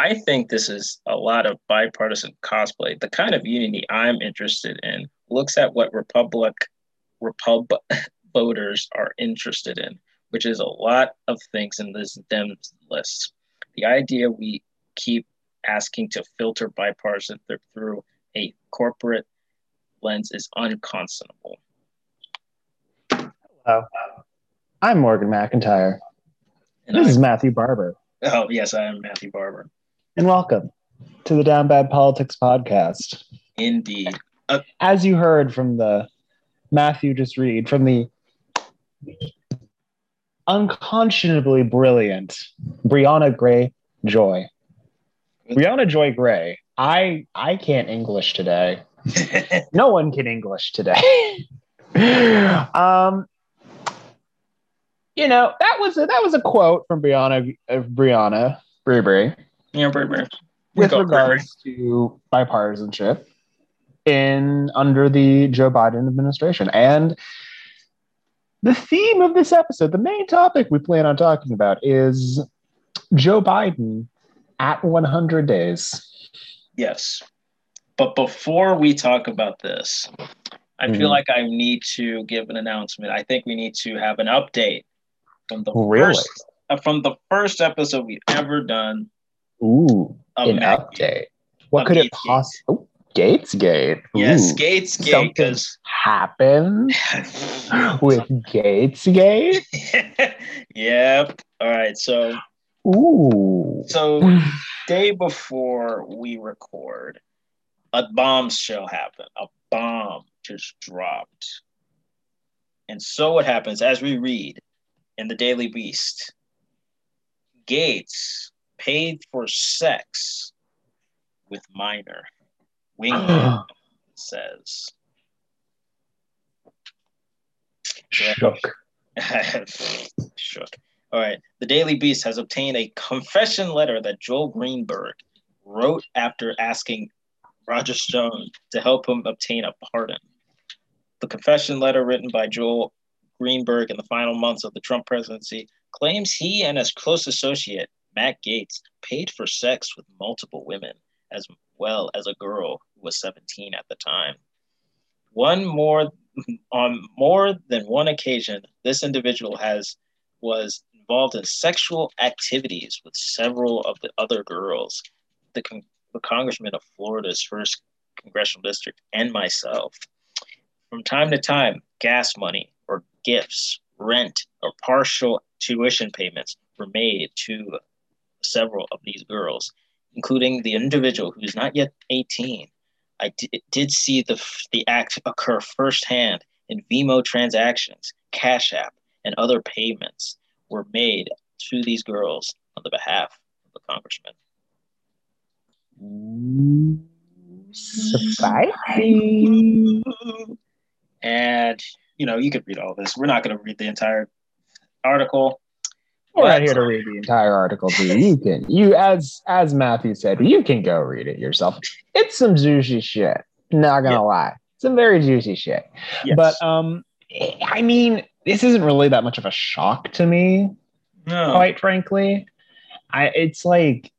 I think this is a lot of bipartisan cosplay. The kind of unity I'm interested in looks at what Repub voters are interested in, which is a lot of things in this Dems list. The idea we keep asking to filter bipartisan through a corporate lens is unconscionable. Hello, I'm Morgan McIntyre. And this is Matthew Barber. Oh, yes, I am Matthew Barber. And welcome to the Down Bad Politics podcast. Indeed. As you heard from Matthew just read, from the unconscionably brilliant Briahna Joy Gray. I can't English today. No one can English today. You know, that was a quote from Briahna. Yeah, Bree. With regards to bipartisanship under the Joe Biden administration. And the theme of this episode, the main topic we plan on talking about, is Joe Biden at 100 days. Yes. But before we talk about this, I feel like I need to give an announcement. I think we need to have an update from the first episode we've ever done. Ooh, an update. What could it possibly... Gatesgate. Yes, Gatesgate. Something happened with Gatesgate? Yep. All right, so... Ooh. So, day before we record, a bombshell happened. A bomb just dropped. And so what happens, as we read in the Daily Beast, Gaetz paid for sex with minor. Wingman says. Shook. All right. The Daily Beast has obtained a confession letter that Joel Greenberg wrote after asking Roger Stone to help him obtain a pardon. The confession letter, written by Joel Greenberg in the final months of the Trump presidency, claims he and his close associate, Matt Gaetz, paid for sex with multiple women, as well as a girl who was 17 at the time. On more than one occasion, this individual was involved in sexual activities with several of the other girls, the congressman of Florida's first congressional district, and myself. From time to time, gas money or gifts, rent, or partial tuition payments were made to several of these girls, including the individual who is not yet 18. I did see the act occur firsthand in Venmo transactions. Cash App and other payments were made to these girls on the behalf of the congressman. Surprising. And, you know, you could read all this. We're not going to read the entire article. We're not here to read the entire article to you. As Matthew said, you can go read it yourself. It's some juicy shit. Not gonna lie, some very juicy shit. Yes. But I mean, this isn't really that much of a shock to me. No. Quite frankly, it's like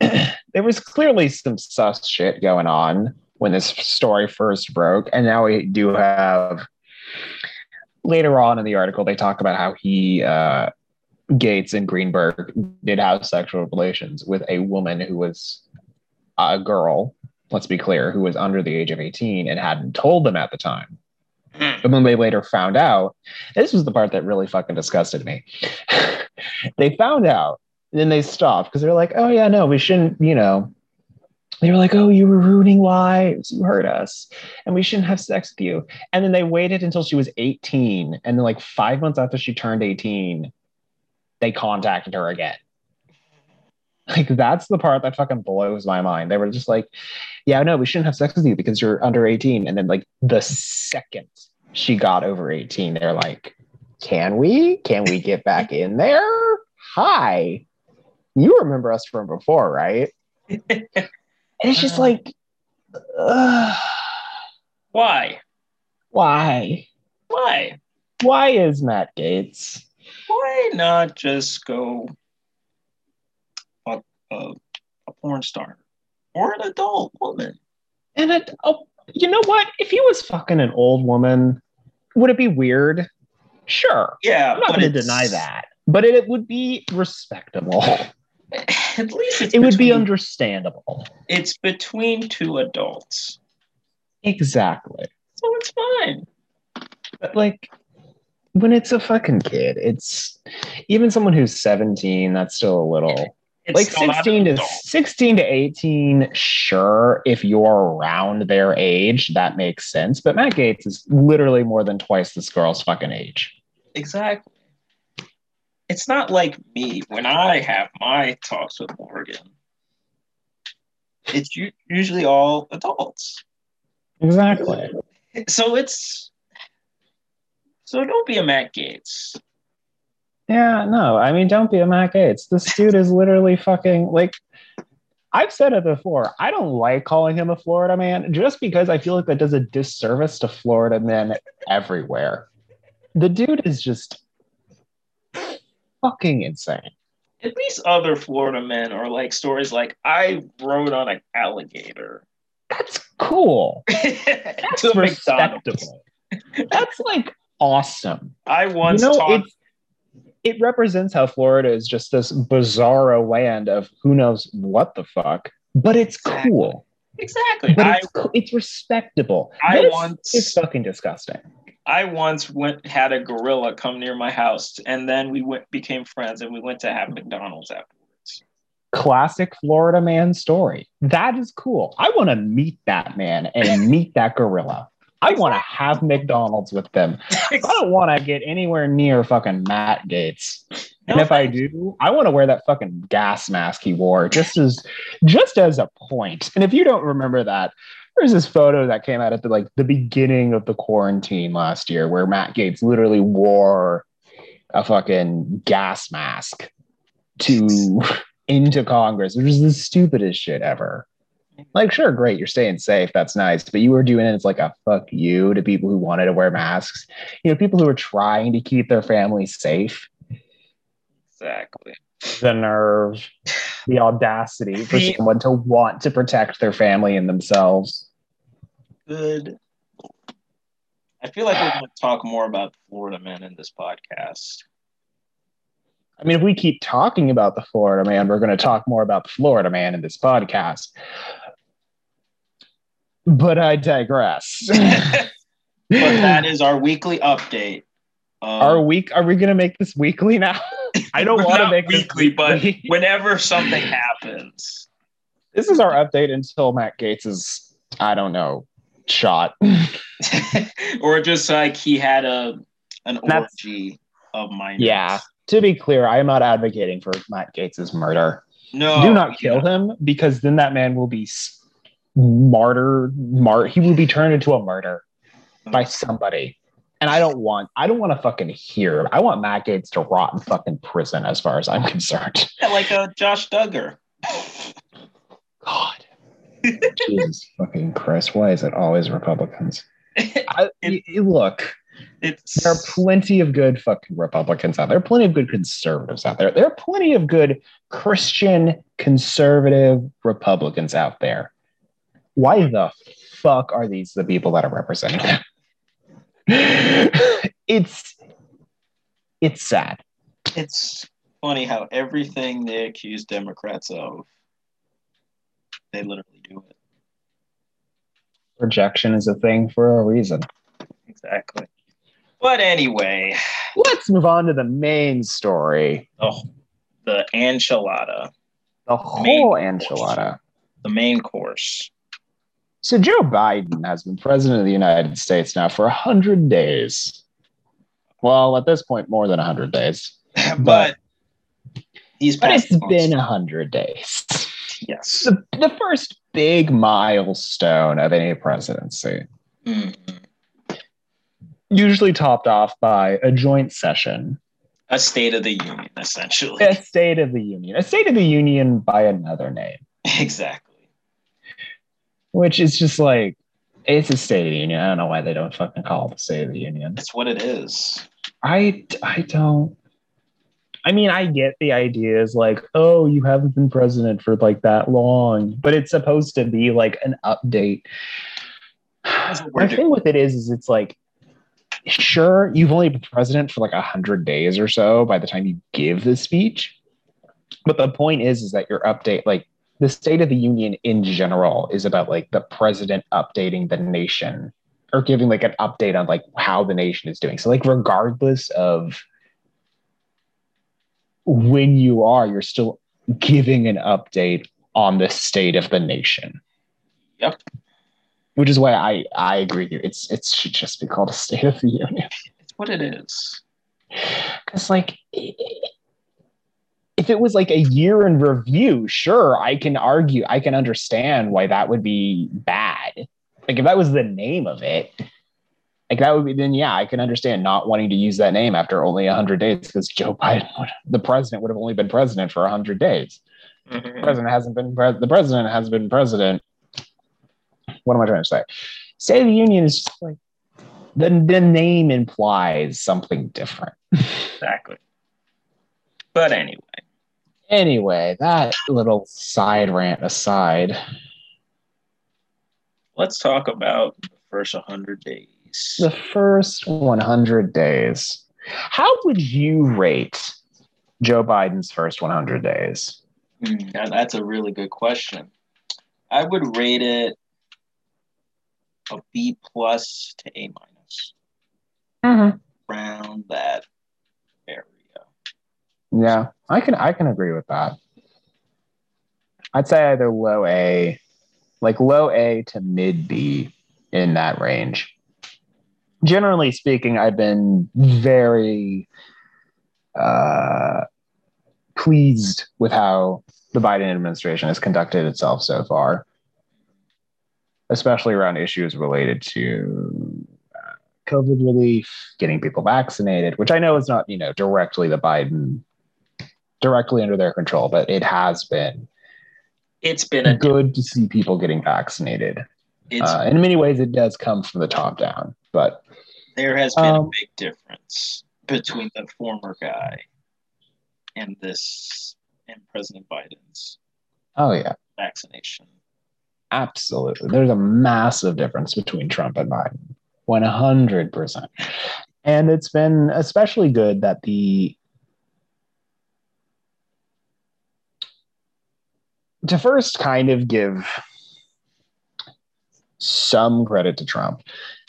there was clearly some sus shit going on when this story first broke, and now we do have. Later on in the article, they talk about how he, Gaetz and Greenberg, did have sexual relations with a woman who was a girl, let's be clear, who was under the age of 18 and hadn't told them at the time. But when they later found out, this was the part that really fucking disgusted me. They found out, and then they stopped because they were like, oh, yeah, no, we shouldn't, you know. They were like, oh, you were ruining lives. You hurt us. And we shouldn't have sex with you. And then they waited until she was 18. And then like 5 months after she turned 18, they contacted her again. Like, that's the part that fucking blows my mind. They were just like, yeah, no, we shouldn't have sex with you because you're under 18. And then like the second she got over 18, they're like, can we get back in there? Hi. You remember us from before, right? And it's just like, why? Why is Matt Gaetz? Why not just go fuck a porn star or an adult woman. And you know what? If he was fucking an old woman, would it be weird? Sure. Yeah. I'm not going to deny that. But it would be respectable. At least it would be understandable. It's between two adults. Exactly. So it's fine. But like, when it's a fucking kid, it's even someone who's 17, that's still a little. It's like 16 to 18, sure, if you're around their age, that makes sense. But Matt Gaetz is literally more than twice this girl's fucking age. Exactly. It's not like me when I have my talks with Morgan. It's usually all adults. Exactly. So don't be a Matt Gaetz. Yeah, no, I mean, don't be a Matt Gaetz. This dude is literally fucking, like, I've said it before. I don't like calling him a Florida man just because I feel like that does a disservice to Florida men everywhere. The dude is just fucking insane. At least other Florida men are like stories like, I rode on an alligator. That's cool. That's respectable. That's like awesome. I once talked. It represents how Florida is just this bizarro land of who knows what the fuck, but it's cool. Exactly. But it's respectable. It's fucking disgusting. I once had a gorilla come near my house, and then we became friends, and we went to have McDonald's afterwards. Classic Florida man story. That is cool. I want to meet that man and meet that gorilla. I want to have McDonald's with them. I don't want to get anywhere near fucking Matt Gaetz. And if I do, I want to wear that fucking gas mask he wore just as a point. And if you don't remember that, there's this photo that came out at the beginning of the quarantine last year where Matt Gaetz literally wore a fucking gas mask into Congress, which is the stupidest shit ever. Like, sure, great, you're staying safe, that's nice, but you were doing it as like a fuck you to people who wanted to wear masks. You know, people who were trying to keep their families safe. Exactly. The nerve, the audacity for someone to want to protect their family and themselves. Good. I feel like we're going to talk more about Florida men in this podcast. I mean, if we keep talking about the Florida man, we're going to talk more about the Florida man in this podcast. But I digress. But that is our weekly update. Are we going to make this weekly now? I don't want to make weekly, this weekly, but whenever something happens. This is our update until Matt Gaetz is, I don't know, shot. Or just like he had an orgy of minors. Yeah. To be clear, I am not advocating for Matt Gaetz's murder. No. Do not kill him, because then that man will be he will be turned into a martyr by somebody. And I don't want to fucking hear him. I want Matt Gaetz to rot in fucking prison as far as I'm concerned. Yeah, like Josh Duggar. God. Jesus fucking Christ. Why is it always Republicans? Look. There are plenty of good fucking Republicans out there. Plenty of good conservatives out there. There are plenty of good Christian conservative Republicans out there. Why the fuck are these the people that are representing them? It's sad. It's funny how everything they accuse Democrats of, they literally do it. Rejection is a thing for a reason. Exactly. But anyway, let's move on to the main story. The enchilada. The whole enchilada. The main course. So Joe Biden has been president of the United States now for 100 days. Well, at this point, more than 100 days. But it's been 100 days. Yes. The first big milestone of any presidency. Mm-hmm. Usually topped off by a joint session. A State of the Union, essentially. A State of the Union. A State of the Union by another name. Exactly. Which is just like, it's a State of the Union. I don't know why they don't fucking call it the State of the Union. That's what it is. I don't... I mean, I get the idea is like, oh, you haven't been president for like that long, but it's supposed to be like an update. My thing with it is it's like, sure, you've only been president for like 100 days or so by the time you give the speech. But the point is that your update, like the State of the Union in general is about like the president updating the nation or giving like an update on like how the nation is doing. So like regardless of when you are, you're still giving an update on the state of the nation. Yep. Which is why I agree with you. It should just be called a State of the Union. It's what it is. Because, like, if it was, like, a year in review, sure, I can understand why that would be bad. Like, if that was the name of it, like, that would be, then, yeah, I can understand not wanting to use that name after only 100 days because Joe Biden, the president, would have only been president for 100 days. Mm-hmm. The president hasn't been president. What am I trying to say? State of the Union is just like the name implies something different. Exactly. But anyway, that little side rant aside, let's talk about the first 100 days. The first 100 days. How would you rate Joe Biden's first 100 days? Now that's a really good question. I would rate it a B+ to A-. Mm-hmm. Around that area. Yeah, I can agree with that. I'd say either low A to mid B in that range. Generally speaking, I've been very pleased with how the Biden administration has conducted itself so far, especially around issues related to COVID relief, getting people vaccinated, which I know is not, directly directly under their control, but it has been. It's been good to see people getting vaccinated. In many ways, it does come from the top down, but there has been a big difference between the former guy and President Biden's. Oh yeah, vaccination. Absolutely. There's a massive difference between Trump and Biden, 100%. And it's been especially good that to first kind of give some credit to Trump,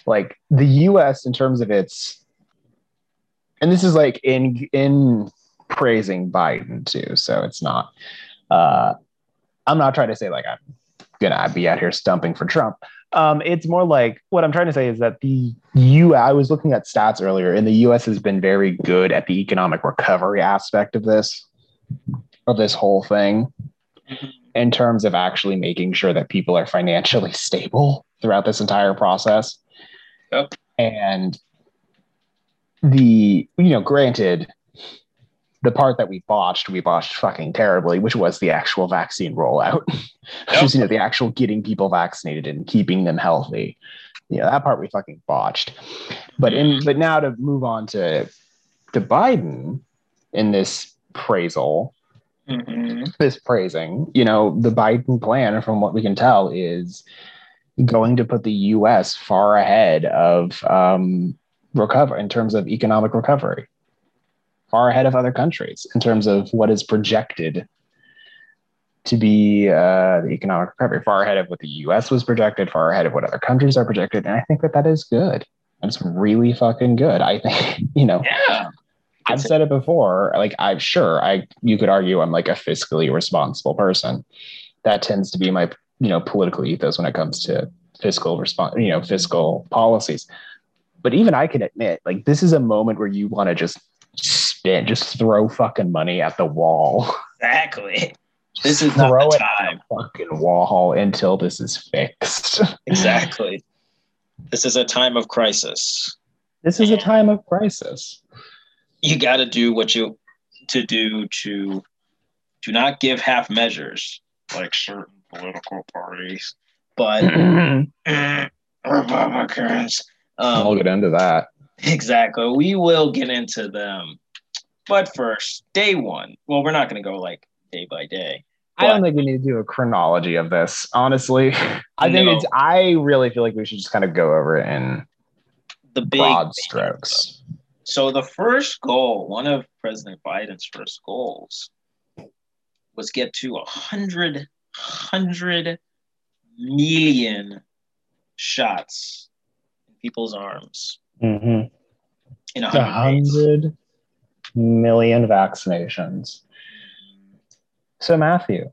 like the U.S. in terms of its, and this is like in praising Biden too. So it's not, I'm not trying to say like I'd be out here stumping for Trump. It's more like what I'm trying to say is that I was looking at stats earlier, and the U.S. has been very good at the economic recovery aspect of this whole thing in terms of actually making sure that people are financially stable throughout this entire process. Yep. And granted, the part that we botched fucking terribly, which was the actual vaccine rollout, which was, the actual getting people vaccinated and keeping them healthy. That part we fucking botched. But now to move on to Biden in this praisal, this praising, the Biden plan, from what we can tell, is going to put the U.S. far ahead of recover in terms of economic recovery. Far ahead of other countries in terms of what is projected to be the economic recovery, far ahead of what the U.S. was projected, far ahead of what other countries are projected. And I think that is good. That's really fucking good. I think, yeah. I've said it before. Like, I'm sure you could argue I'm like a fiscally responsible person. That tends to be my, political ethos when it comes to fiscal policies. But even I can admit, like, this is a moment where you want to just throw fucking money at the wall. Exactly. This is not the time. Throw it at the fucking wall until this is fixed. Exactly. This is a time of crisis. This is a time of crisis. You got to do what you to do to do not give half measures like certain political parties, but Republicans. We'll get into that. Exactly. We will get into them. But first, day one. Well, we're not going to go like day by day. I don't think we need to do a chronology of this, honestly. I really feel like we should just kind of go over it in the big broad strokes. So the first goal, one of President Biden's first goals, was get to 100 million shots in people's arms. Mm-hmm. In 100 million vaccinations. So, Matthew,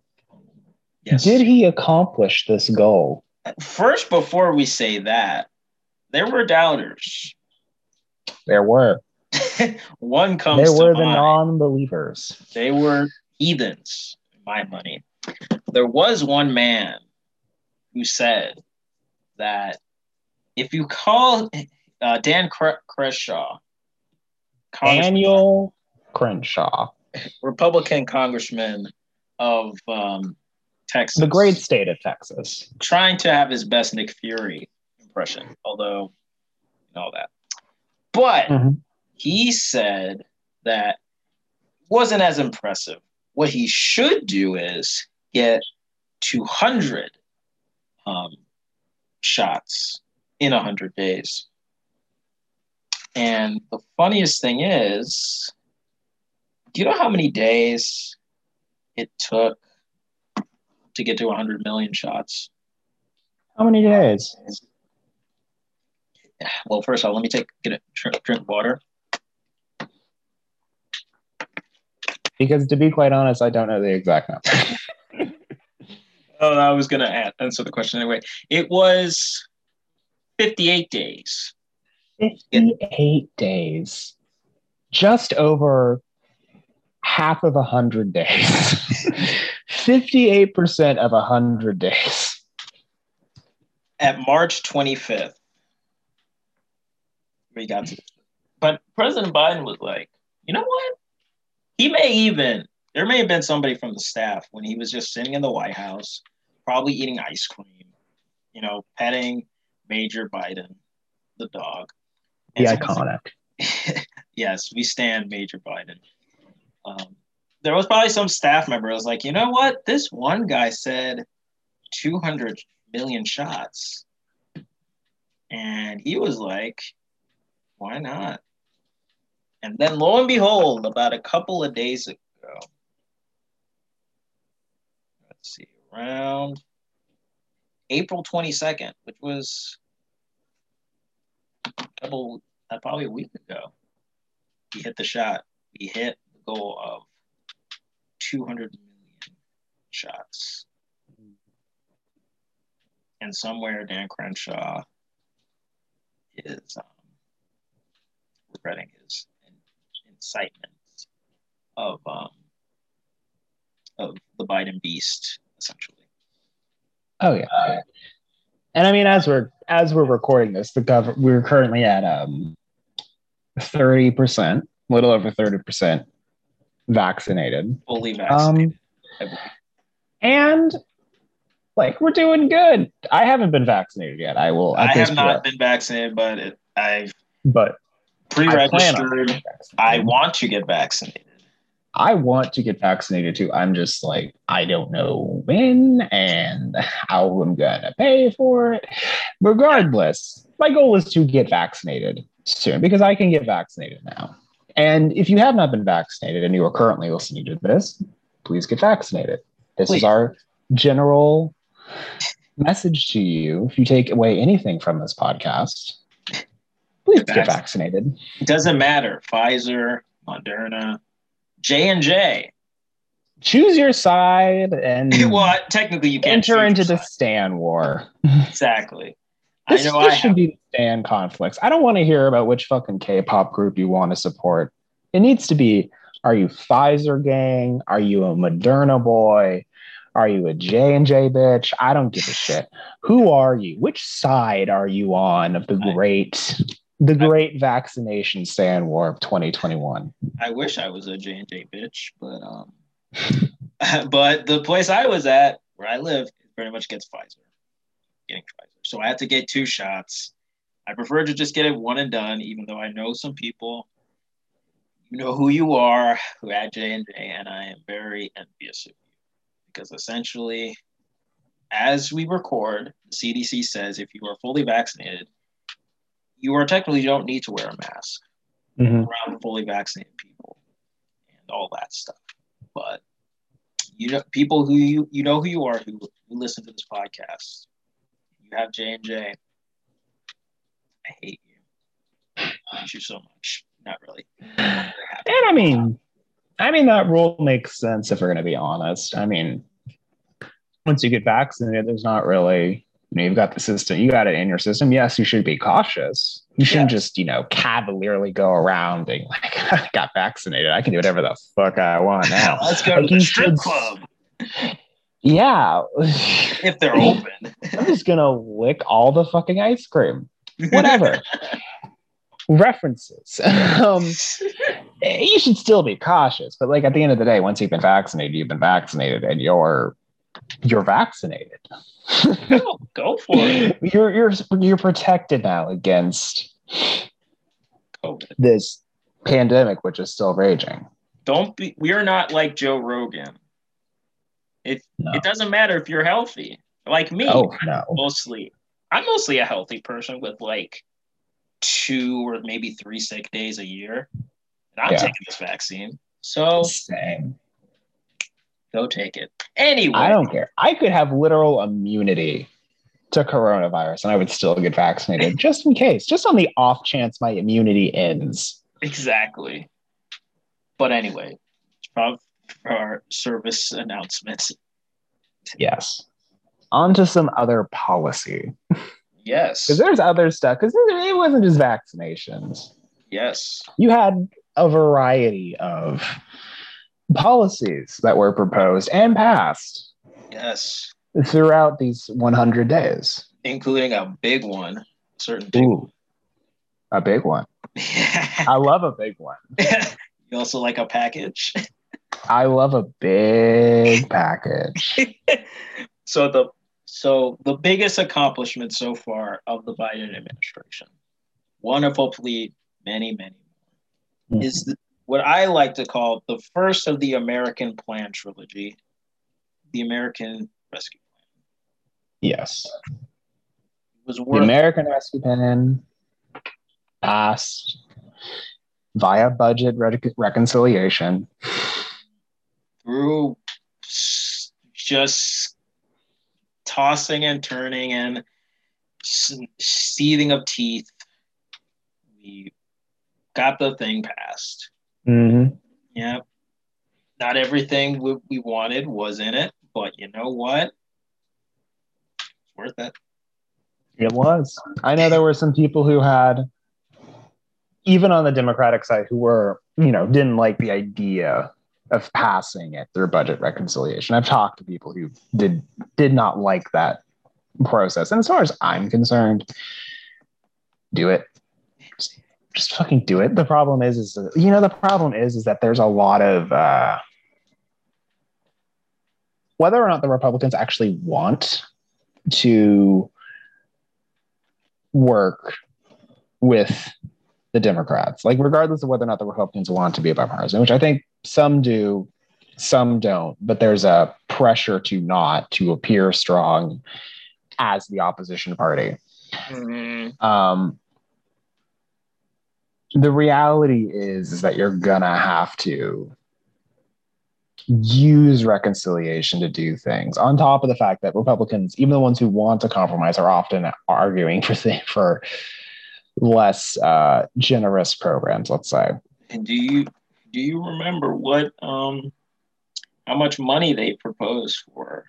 yes. Did he accomplish this goal? First, before we say that, there were doubters. There were. One comes to mind. There were the non-believers. They were heathens, my money. There was one man who said that if you call Dan Crenshaw, Daniel Crenshaw, Republican congressman of Texas, the great state of Texas, trying to have his best Nick Fury impression, although all that. But he said that wasn't as impressive. What he should do is get 200 shots in 100 days. And the funniest thing is, do you know how many days it took to get to 100 million shots? How many days? Well, first of all, let me drink water. Because to be quite honest, I don't know the exact number. Oh, I was going to answer the question anyway. It was 58 days. 58 days. Just over half of 100 days. 58% of 100 days. At March 25th, we got to. But President Biden was like, you know what? There may have been somebody from the staff when he was just sitting in the White House, probably eating ice cream, petting Major Biden, the dog. The iconic. Yes, we stand Major Biden. There was probably some staff member that was like, you know what? This one guy said 200 million shots. And he was like, why not? And then lo and behold, about a couple of days ago, let's see, around April 22nd, which was probably a week ago, he hit the shot. He hit the goal of 200 million shots. And somewhere Dan Crenshaw is regretting his incitement of the Biden beast, essentially. Oh yeah, and I mean, as we're recording this, we're currently at 30%, a little over 30% vaccinated, fully vaccinated, and like we're doing good. I haven't been vaccinated yet. I will. I have not been vaccinated, but I've pre-registered. I want to get vaccinated. I want to get vaccinated too. I'm just like, I don't know when and how I'm gonna pay for it. Regardless, my goal is to get vaccinated soon because I can get vaccinated now. And if you have not been vaccinated and you are currently listening to this, please get vaccinated. This is our general message to you. If you take away anything from this podcast, please get vaccinated. It doesn't matter. Pfizer, Moderna, J&J. Choose your side and well, technically you can't enter into the Stan war. Exactly. This should be Stan conflicts. I don't want to hear about which fucking K-pop group you want to support. It needs to be, are you Pfizer gang? Are you a Moderna boy? Are you a J&J bitch? I don't give a shit. Who are you? Which side are you on of the great vaccination Stan war of 2021? I wish I was a J&J bitch, but but the place I was at, where I live, pretty much gets Pfizer. Getting Pfizer. So I had to get 2 shots. I prefer to just get it one and done, even though I know some people You know who you are, J&J, and I am very envious of you, because essentially, as we record, the CDC says if you are fully vaccinated, you are technically, you don't need to wear a mask around fully vaccinated people and all that stuff. But you know, people who you know who you are, who listen to this podcast, you have J&J. I hate you. I hate you so much. Not really. And I mean that rule makes sense if we're going to be honest. I mean, once you get vaccinated, there's not really, you know, you've got the system, you got it in your system. Yes, you should be cautious. You shouldn't just, you know, cavalierly go around being like, I got vaccinated, I can do whatever the fuck I want now. Let's go to the strip club. Yeah. If they're open. I'm just going to lick all the fucking ice cream. Whatever. References. You should still be cautious, but like at the end of the day, once you've been vaccinated, and you're vaccinated. Go for it. You're protected now against COVID. This pandemic, which is still raging. We are not like Joe Rogan. It doesn't matter if you're healthy. Like me, I'm mostly a healthy person with like 2 or maybe 3 sick days a year, and I'm taking this vaccine. So same. Go take it. Anyway, I don't care. I could have literal immunity to coronavirus, and I would still get vaccinated just in case, just on the off chance my immunity ends. Exactly. But anyway, for our service announcements. Yes. On to some other policy. Yes. Because there's other stuff. Because it wasn't just vaccinations. Yes. You had a variety of policies that were proposed and passed. Yes. Throughout these 100 days. Including a big one. A big one. I love a big one. You also like a package? I love a big package. So the biggest accomplishment so far of the Biden administration, one of hopefully many, many more, is what I like to call the first of the American Plan trilogy, the American Rescue Plan. Yes. The American Rescue Plan passed via budget reconciliation. Through just tossing and turning and seething of teeth, we got the thing passed. Mm-hmm. Yeah. Not everything we wanted was in it, but you know what? It's worth it. It was. I know there were some people who had, even on the Democratic side, who were, you know, didn't like the idea of passing it through budget reconciliation. I've talked to people who did not like that process. And as far as I'm concerned, do it. Just fucking do it. The problem is that there's a lot of whether or not the Republicans actually want to work with the Democrats, like regardless of whether or not the Republicans want to be bipartisan, which I think some do, some don't, but there's a pressure to appear strong as the opposition party. Mm-hmm. The reality is that you're gonna have to use reconciliation to do things, on top of the fact that Republicans, even the ones who want to compromise, are often arguing for less generous programs, let's say. And do you remember what how much money they proposed for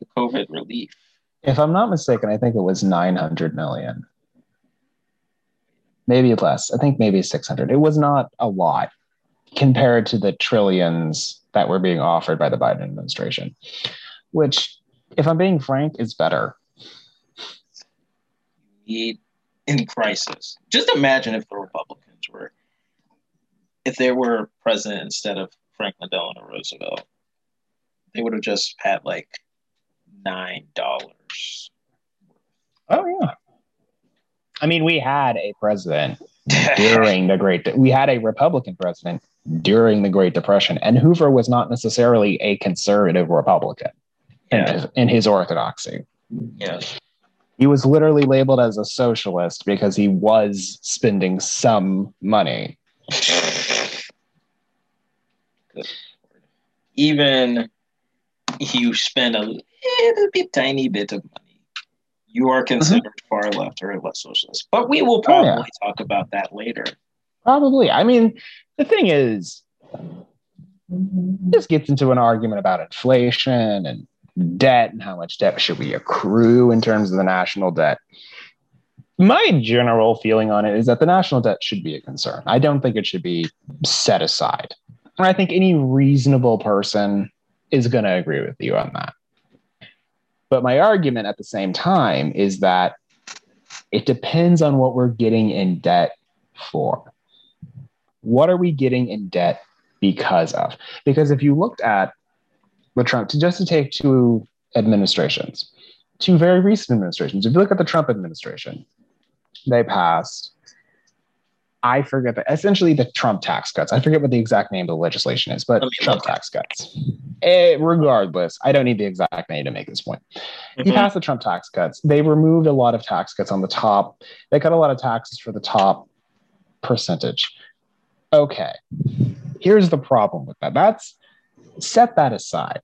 the COVID relief? If I'm not mistaken, I think it was 900 million. Maybe less. I think maybe 600. It was not a lot compared to the trillions that were being offered by the Biden administration, which, if I'm being frank, is better. In crisis. Just imagine if the Republicans were president instead of Franklin Delano Roosevelt, they would have just had like $9. Oh yeah. I mean, we had a president during the Great Depression. We had a Republican president during the Great Depression, and Hoover was not necessarily a conservative Republican in his orthodoxy. Yes. He was literally labeled as a socialist because he was spending some money. Even if you spend a little bit, tiny bit of money, you are considered far left or less socialist. But we will probably talk about that later. Probably. I mean, the thing is, this gets into an argument about inflation and debt and how much debt should we accrue in terms of the national debt. My general feeling on it is that the national debt should be a concern. I don't think it should be set aside. And I think any reasonable person is going to agree with you on that. But my argument at the same time is that it depends on what we're getting in debt for. What are we getting in debt because of? Because if you looked at the Trump, just to take two administrations, two very recent administrations, if you look at the Trump administration, they passed, I forget, but essentially the Trump tax cuts. I forget what the exact name of the legislation is, but Trump tax cuts. Regardless, I don't need the exact name to make this point. Mm-hmm. He passed the Trump tax cuts. They removed a lot of tax cuts on the top. They cut a lot of taxes for the top percentage. Okay, here's the problem with that. That's, set that aside.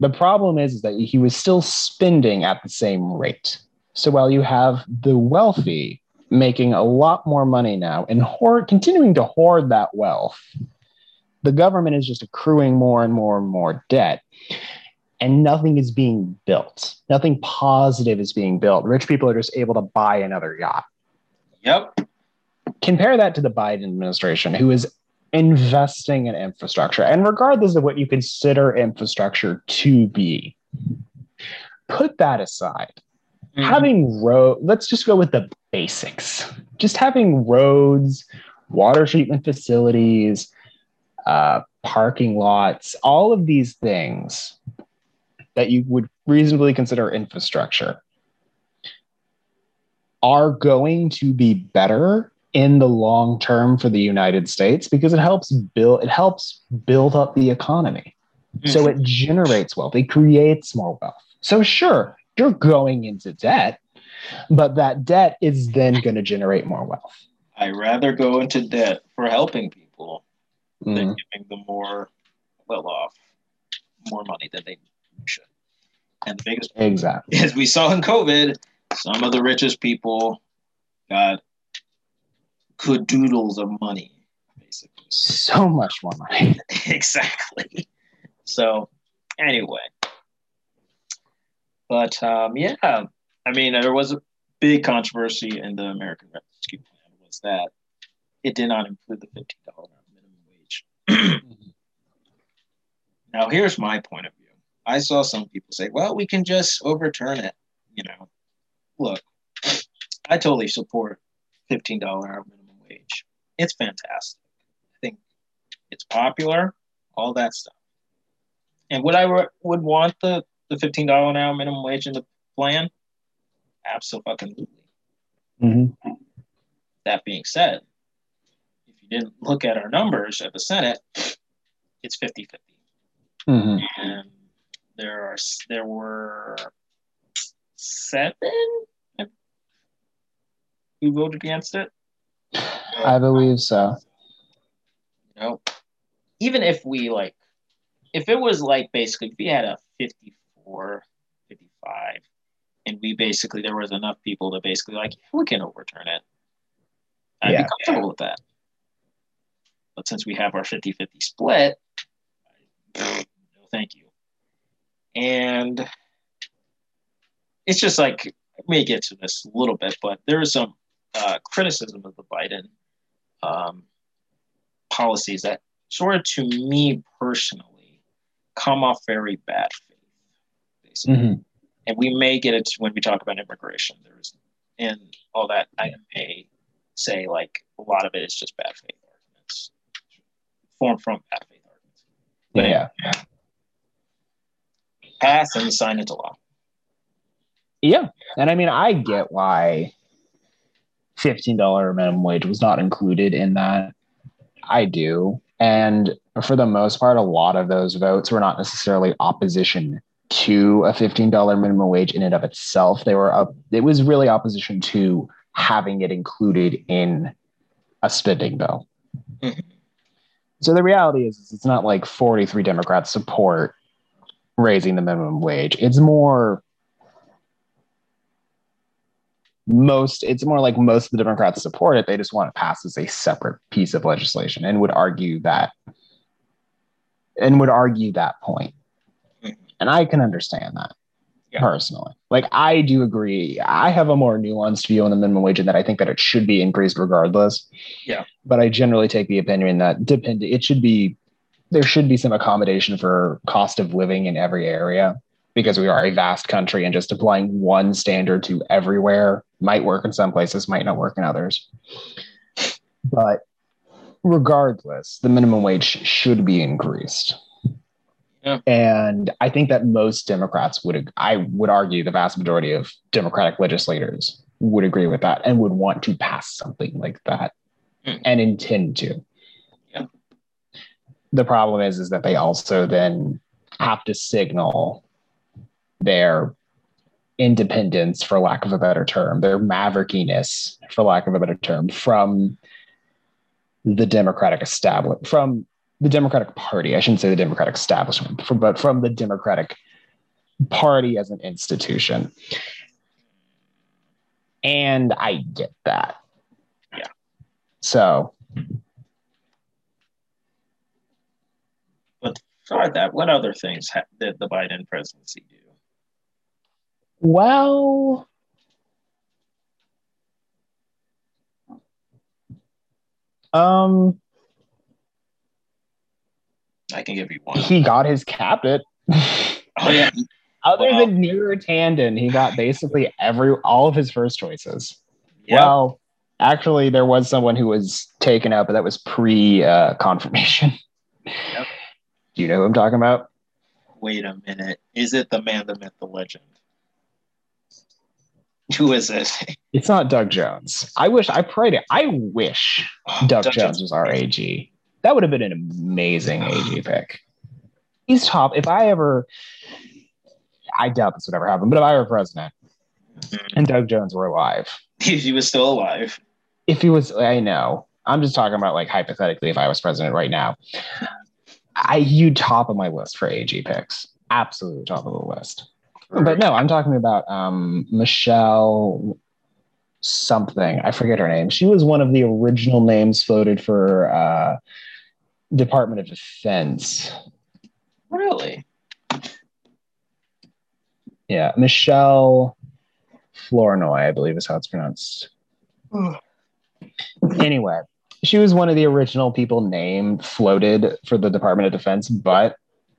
The problem is that he was still spending at the same rate. So while you have the wealthy making a lot more money now and continuing to hoard that wealth, the government is just accruing more and more and more debt, and nothing is being built. Nothing positive is being built. Rich people are just able to buy another yacht. Yep. Compare that to the Biden administration, who is investing in infrastructure. And regardless of what you consider infrastructure to be, put that aside. Mm-hmm. Having roads, let's just go with the basics. Just having roads, water treatment facilities, parking lots, all of these things that you would reasonably consider infrastructure are going to be better in the long term for the United States because it helps build up the economy. Mm-hmm. So it generates wealth. It creates more wealth. So sure, you're going into debt, but that debt is then going to generate more wealth. I'd rather go into debt for helping people than giving them more well off, more money than they should. And the biggest problem, as we saw in COVID, some of the richest people got cadoodles of money, basically. So much more money. Exactly. So anyway. But yeah, I mean, there was a big controversy in the American Rescue Plan was that it did not include the $15 minimum wage. Now, here's my point of view. I saw some people say, well, we can just overturn it. You know, look, I totally support $15 hour minimum wage. It's fantastic. I think it's popular, all that stuff. And would I would want the $15 an hour minimum wage in the plan? Absolutely. Mm-hmm. That being said, if you didn't look at our numbers at the Senate, it's 50-50. Mm-hmm. And there were seven who voted against it. I believe so. You know, even if we like, if it was like basically, if we had a 54-55, and we basically, there was enough people to basically like, we can overturn it. I'd be comfortable with that. But since we have our 50-50 split, no thank you. And it's just like, I may get to this a little bit, but there is some criticism of the Biden policies that sort of, to me personally, come off very bad faith. Mm-hmm. And we may get it when we talk about immigration. There's and all that. I may say like a lot of it is just bad faith arguments, formed from bad faith arguments. But yeah, pass and sign into law. Yeah, and I mean I get why $15 minimum wage was not included in that. I do. And for the most part, a lot of those votes were not necessarily opposition to a $15 minimum wage in and of itself. They were up. It was really opposition to having it included in a spending bill. Mm-hmm. So the reality is it's not like 43 Democrats support raising the minimum wage. It's more like most of the Democrats support it. They just want it passed as a separate piece of legislation and would argue that point. And I can understand that personally. Like, I do agree. I have a more nuanced view on the minimum wage in that I think that it should be increased regardless. Yeah. But I generally take the opinion that there should be some accommodation for cost of living in every area, because we are a vast country and just applying one standard to everywhere might work in some places, might not work in others. But regardless, the minimum wage should be increased. Yeah. And I think that most Democrats I would argue the vast majority of Democratic legislators would agree with that and would want to pass something like that and intend to. Yeah. The problem is that they also then have to signal their independence, for lack of a better term, their maverickiness, for lack of a better term, from the Democratic Party. I shouldn't say the Democratic establishment, but from the Democratic Party as an institution. And I get that. Yeah. So. But besides that, what other things did the Biden presidency do? Well, I can give you one. He got his cabinet. Oh yeah. Other than Neera Tanden, he got basically all of his first choices. Yep. Well, actually, there was someone who was taken out, but that was pre-confirmation. Yep. Do you know who I'm talking about? Wait a minute. Is it the man, the myth, the legend? Who is it? It's not Doug Jones. I wish Doug Jones was our AG. That would have been an amazing AG pick. He's top. I doubt this would ever happen, but if I were president and Doug Jones were alive. If he was still alive. I know. I'm just talking about, like, hypothetically, if I was president right now, you'd top of my list for AG picks. Absolutely top of the list. But no, I'm talking about Michelle something. I forget her name. She was one of the original names floated for Department of Defense. Really? Yeah, Michelle Flournoy, I believe is how it's pronounced. Anyway, she was one of the original people named floated for the Department of Defense, but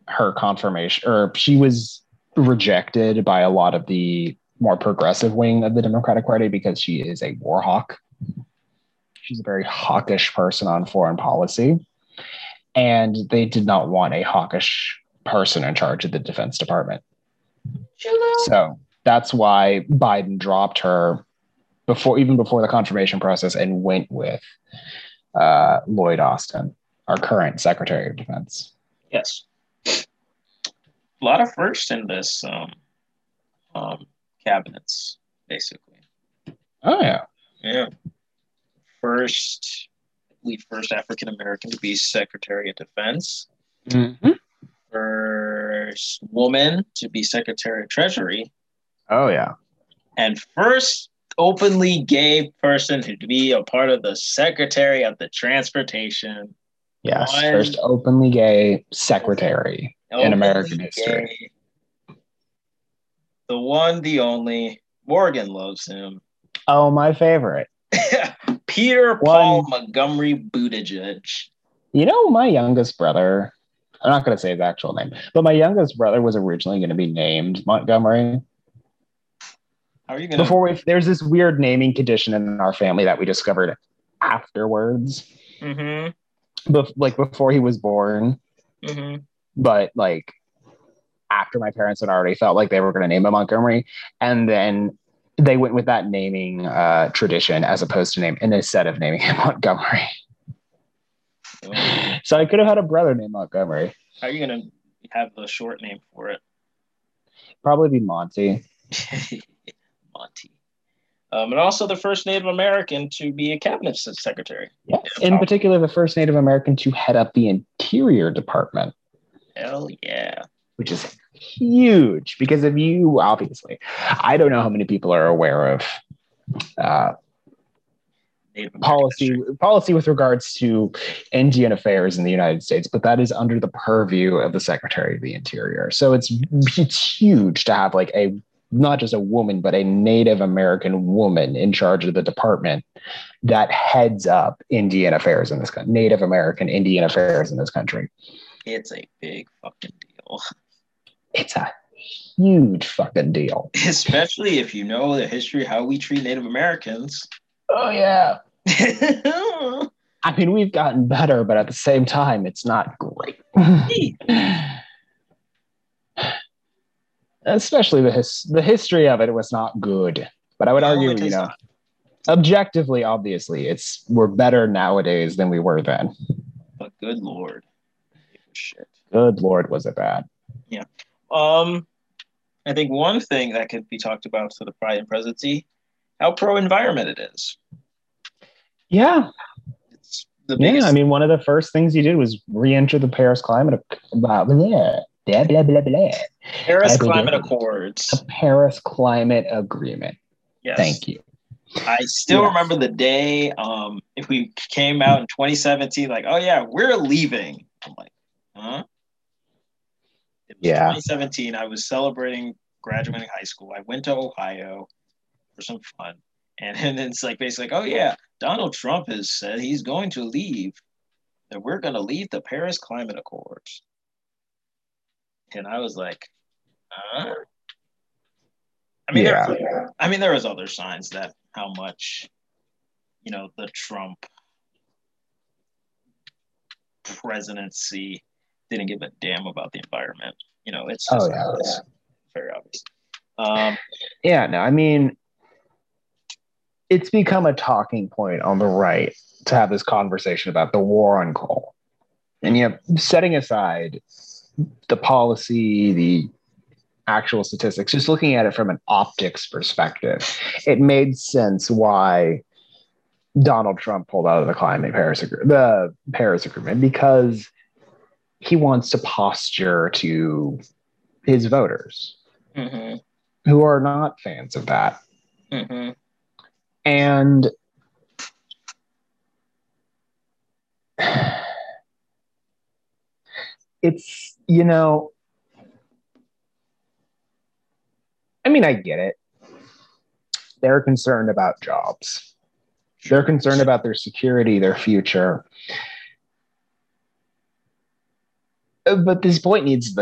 her confirmation, or she was rejected by a lot of the more progressive wing of the Democratic Party because she is a war hawk. She's a very hawkish person on foreign policy. And they did not want a hawkish person in charge of the Defense Department. Hello. So that's why Biden dropped her even before the confirmation process and went with Lloyd Austin, our current Secretary of Defense. Yes. A lot of firsts in this cabinets, basically. Oh yeah, yeah. First African American to be Secretary of Defense. Mm-hmm. First woman to be Secretary of Treasury. Oh yeah, and first openly gay person to be a part of the Secretary of the Transportation. Yes, first openly gay secretary. In American history. The one, the only. Morgan loves him. Oh, my favorite. Peter Paul Montgomery Buttigieg. You know, my youngest brother, I'm not going to say his actual name, but my youngest brother was originally going to be named Montgomery. How are you going to? There's this weird naming condition in our family that we discovered afterwards. Mm-hmm. Before he was born. Mm-hmm. But, like, after my parents had already felt like they were going to name him Montgomery, and then they went with that naming tradition as opposed to instead of naming him Montgomery. Oh. So I could have had a brother named Montgomery. How are you going to have a short name for it? Probably be Monty. Monty. And also the first Native American to be a cabinet secretary. Yes. Yeah, in particular, the first Native American to head up the Interior Department. Hell yeah. Which is huge because of you, obviously. I don't know how many people are aware of policy with regards to Indian affairs in the United States, but that is under the purview of the Secretary of the Interior. So it's huge to have like a, not just a woman, but a Native American woman in charge of the department that heads up Indian affairs in this country, Native American Indian affairs in this country. It's a big fucking deal. It's a huge fucking deal. Especially if you know the history, how we treat Native Americans. Oh, yeah. I mean, we've gotten better, but at the same time, it's not great. Especially the history of it was not good. But I would argue, you know, objectively, obviously, we're better nowadays than we were then. But good Lord. Shit. Good Lord, was it bad. Yeah. I think one thing that could be talked about for the Biden presidency, how pro-environment it is. Yeah. It's the biggest. Yeah, I mean, one of the first things you did was re-enter the Paris Climate Accords. The Paris Climate Agreement. Yes. Thank you. I still remember the day if we came out in 2017, like, oh yeah, we're leaving. I'm like, huh? It was 2017. I was celebrating graduating high school. I went to Ohio for some fun. And then it's like basically like, oh yeah, Donald Trump has said he's going to leave, that we're going to leave the Paris Climate Accords. And I was like, huh? There was other signs that how much, you know, the Trump presidency didn't give a damn about the environment. You know, it's just very obvious. I mean, it's become a talking point on the right to have this conversation about the war on coal. And, you know, setting aside the policy, the actual statistics, just looking at it from an optics perspective, it made sense why Donald Trump pulled out of the Paris Agreement, because he wants to posture to his voters who are not fans of that. Mm-hmm. And it's, you know, I mean, I get it. They're concerned about jobs. They're concerned about their security, their future. But this point needs to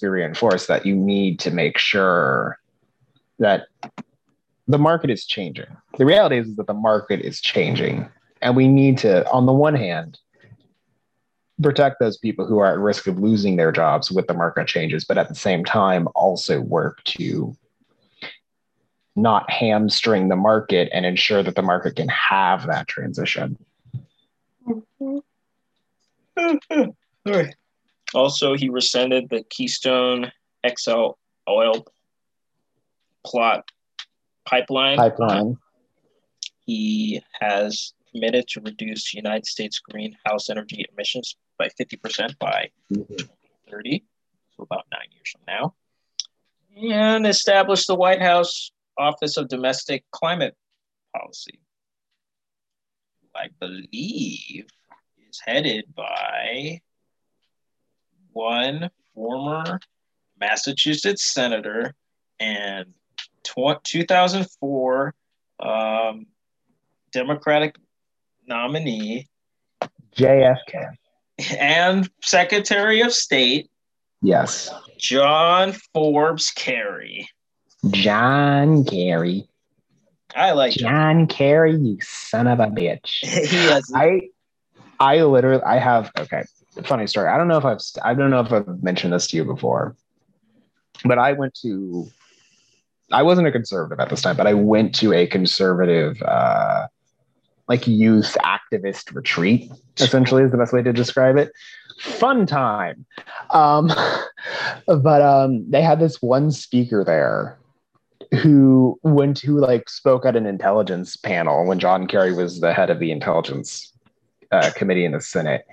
be reinforced, that you need to make sure that the market is changing. The reality is that the market is changing. And we need to, on the one hand, protect those people who are at risk of losing their jobs with the market changes, but at the same time also work to not hamstring the market and ensure that the market can have that transition. Also, he rescinded the Keystone XL oil pipeline. He has committed to reduce United States greenhouse energy emissions by 50% by 2030, so about 9 years from now, and established the White House Office of Domestic Climate Policy. I believe is headed by one former Massachusetts senator and 2004 Democratic nominee JFK and Secretary of State. Yes, John Forbes Kerry. John Kerry. I like John Kerry, you son of a bitch. Funny story. I don't know if I've mentioned this to you before, but I went to I wasn't a conservative at this time, but I went to a conservative, like youth activist retreat, essentially is the best way to describe it. Fun time. But they had this one speaker there who went to like spoke at an intelligence panel when John Kerry was the head of the intelligence committee in the Senate.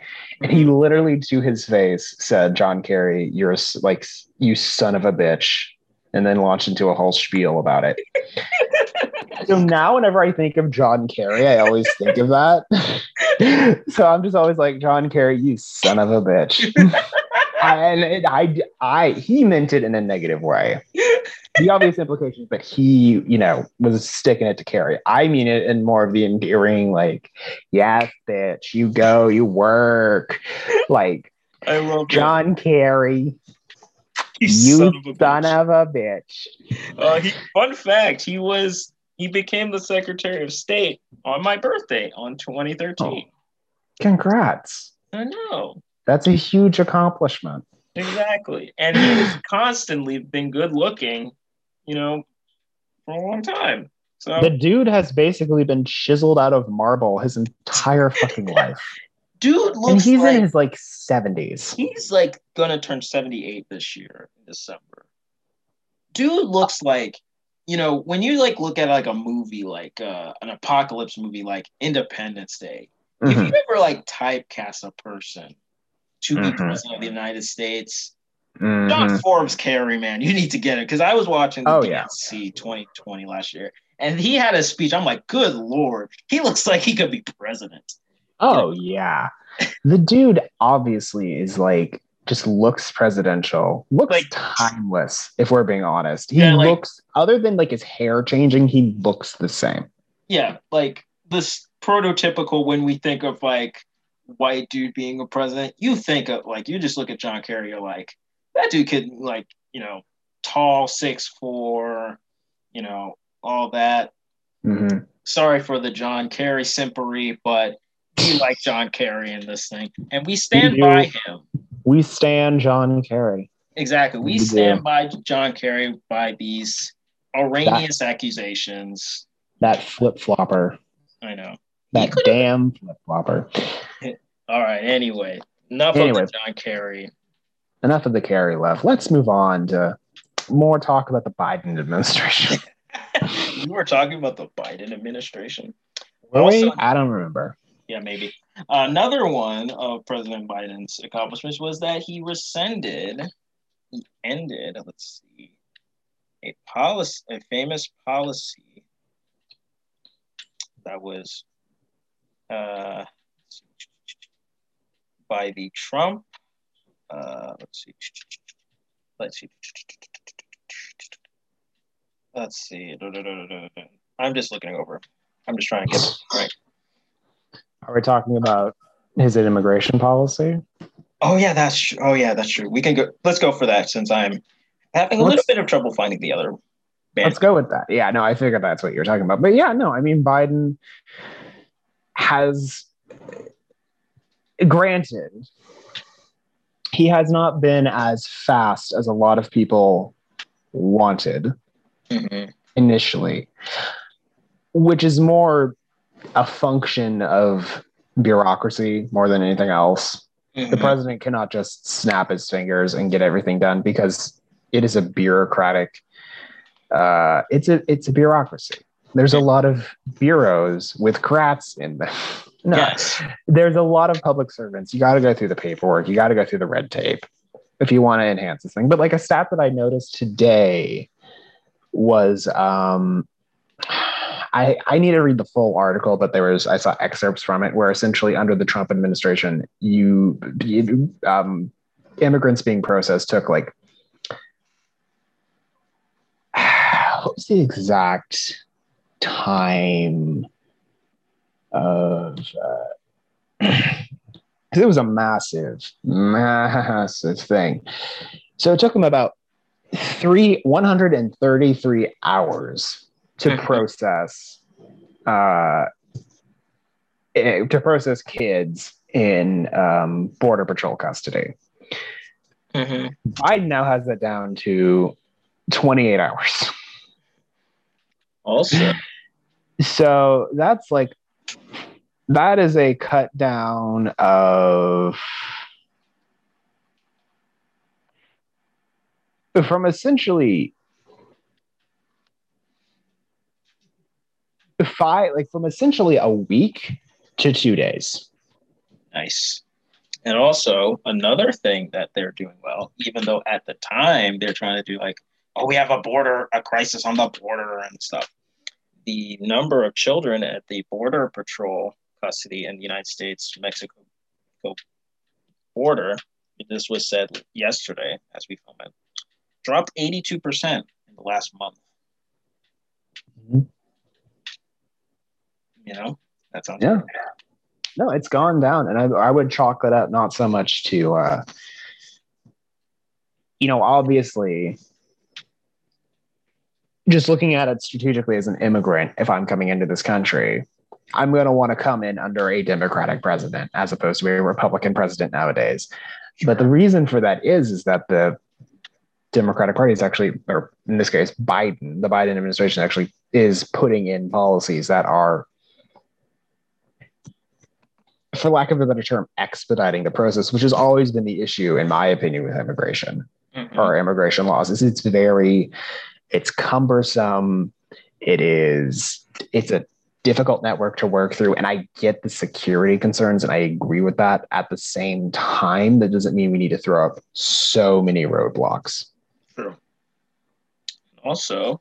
And he literally to his face said, John Kerry, you're a, like, you son of a bitch. And then launched into a whole spiel about it. So now whenever I think of John Kerry, I always think of that. So I'm just always like, John Kerry, you son of a bitch. He meant it in a negative way. The obvious implications, but he, you know, was sticking it to Kerry. I mean it in more of the endearing, like, yes, bitch, you go, you work. Like, I love John Kerry. You son of a bitch. Fun fact, he became the Secretary of State on my birthday on 2013. Oh, congrats. I know. That's a huge accomplishment. Exactly. And he's constantly been good looking, you know, for a long time. So the dude has basically been chiseled out of marble his entire fucking life. Dude looks, and he's like, in his like 70s. He's like gonna turn 78 this year in December. Dude looks like, you know, when you like look at like a movie, like an apocalypse movie, like Independence Day. Mm-hmm. If you ever like typecast a person to be president of the United States, John Forbes Kerry, man, you need to get it, because I was watching the DNC 2020 last year, and he had a speech. I'm like, good lord, he looks like he could be president. Oh, yeah. The dude obviously is like, just looks presidential, looks like timeless, if we're being honest. He looks, like, other than like his hair changing, he looks the same. Yeah, like this prototypical, when we think of like white dude being a president, you think of like, you just look at John Kerry, you're like, that dude could like, you know, tall, 6'4", you know, all that. Mm-hmm. Sorry for the John Kerry simpery, but we like John Kerry in this thing, and we stand by him. We stand John Kerry. Exactly. We stand by John Kerry by these erroneous accusations. That flip-flopper. I know. That damn flip-flopper. All right, anyway. Enough of the John Kerry. Enough of the Kerry left. Let's move on to more talk about the Biden administration. You were talking about the Biden administration? Really? I don't remember. Yeah, maybe. Another one of President Biden's accomplishments was that he ended, let's see, a famous policy that was by the Trump, let's see. I'm just looking over. I'm just trying to get it right. Are we talking about his immigration policy? Oh yeah, that's true. We can go. Let's go for that, since I'm having a little bit of trouble finding the other. Band. Let's go with that. Yeah, no, I figured that's what you were talking about. But yeah, no, I mean, Biden has, granted, he has not been as fast as a lot of people wanted initially, which is more a function of bureaucracy more than anything else. Mm-hmm. The president cannot just snap his fingers and get everything done, because it is a bureaucratic, it's a bureaucracy. There's a lot of bureaus with crats in them. No, yes. There's a lot of public servants. You got to go through the paperwork. You got to go through the red tape if you want to enhance this thing. But like a stat that I noticed today was, I need to read the full article, but I saw excerpts from it where essentially under the Trump administration, immigrants being processed took like, what was the exact time of, it was a massive thing. So it took them about 133 hours to process kids in Border Patrol custody. Biden now has that down to 28 hours. also. So that's like, that is a cut down of, from essentially a week to 2 days. Nice. And also another thing that they're doing well, even though at the time they're trying to do like, oh, we have a crisis on the border and stuff. The number of children at the border patrol custody in the United States-Mexico border, this was said yesterday as we film it, dropped 82% in the last month. Mm-hmm. You know, that's on. Yeah. No, it's gone down, and I would chalk that up not so much to, obviously, just looking at it strategically as an immigrant. If I'm coming into this country, I'm going to want to come in under a Democratic president as opposed to a Republican president nowadays. But the reason for that is that the Democratic Party is actually, or in this case, Biden, the Biden administration actually is putting in policies that are, for lack of a better term, expediting the process, which has always been the issue, in my opinion, with immigration or immigration laws. It's cumbersome. It's a difficult network to work through. And I get the security concerns, and I agree with that. At the same time, that doesn't mean we need to throw up so many roadblocks. True. Also,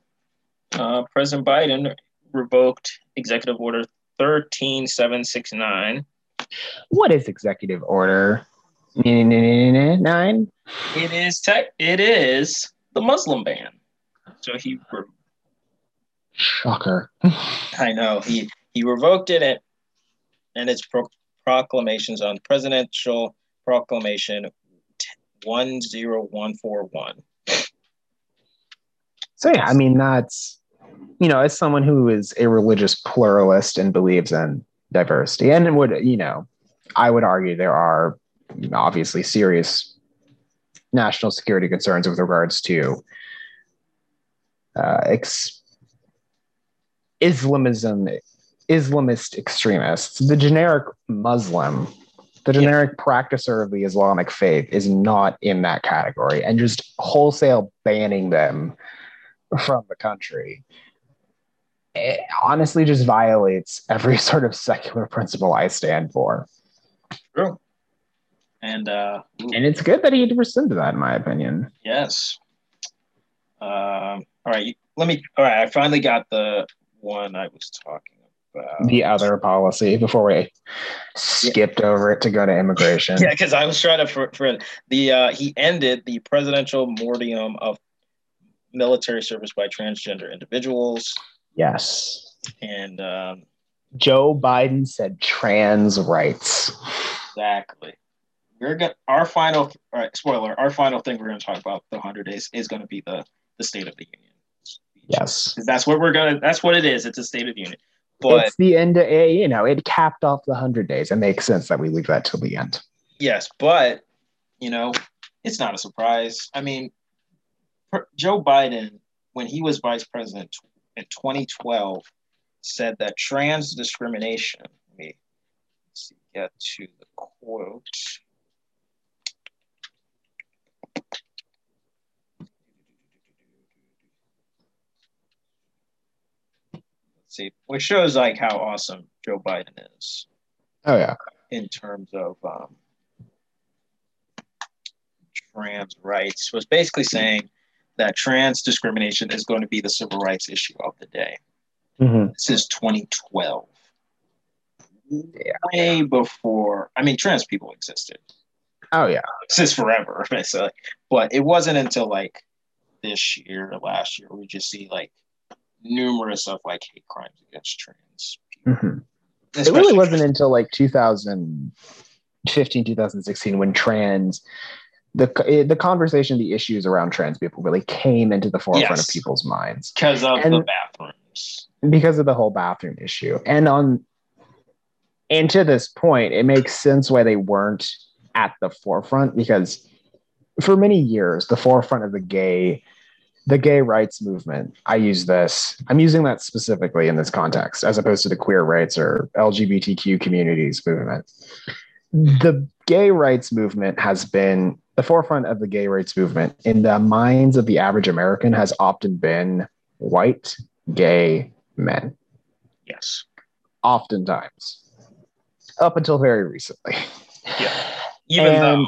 President Biden revoked Executive Order 13769. What is Executive Order 9? It is the Muslim ban. So he, shocker. I know he revoked it, and its proclamations on Presidential Proclamation 10141. So yeah, I mean, that's, you know, as someone who is a religious pluralist and believes in diversity, and would, you know, I would argue there are obviously serious national security concerns with regards to Islamist extremists. The generic Muslim, the generic practicer of the Islamic faith is not in that category, and just wholesale banning them from the country, it honestly just violates every sort of secular principle I stand for. True. And it's good that he rescinded that, in my opinion. Yes. All right, I finally got the one I was talking about. The other policy before we skipped over it to go to immigration. Yeah, because I was trying to he ended the presidential moratorium of military service by transgender individuals. Yes. And Joe Biden said trans rights. Exactly. Our final thing we're going to talk about the 100 days is going to be the State of the Union. Yes. That's what it is. It's a State of the Union. But it's the end of, it capped off the 100 days. It makes sense that we leave that till the end. Yes. But, it's not a surprise. I mean, Joe Biden, when he was vice president in 2012, said that trans discrimination, let me get to the quote. See, which shows like how awesome Joe Biden is. Oh yeah, in terms of trans rights, was basically saying that trans discrimination is going to be the civil rights issue of the day. Mm-hmm. This is 2012, way before. I mean, trans people existed. Oh yeah, since forever, basically. But it wasn't until like this year or last year we just see like numerous of like hate crimes against trans people. Mm-hmm. It really wasn't until like 2015, 2016 when the conversation, the issues around trans people really came into the forefront of people's minds because of the bathrooms, because of the whole bathroom issue. And to this point, it makes sense why they weren't at the forefront, because for many years, the forefront of the gay the gay rights movement. I use this. I'm using that specifically in this context, as opposed to the queer rights or LGBTQ communities movement. The gay rights movement has been the forefront of the gay rights movement in the minds of the average American has often been white gay men. Yes. Oftentimes. Up until very recently. Yeah. Even though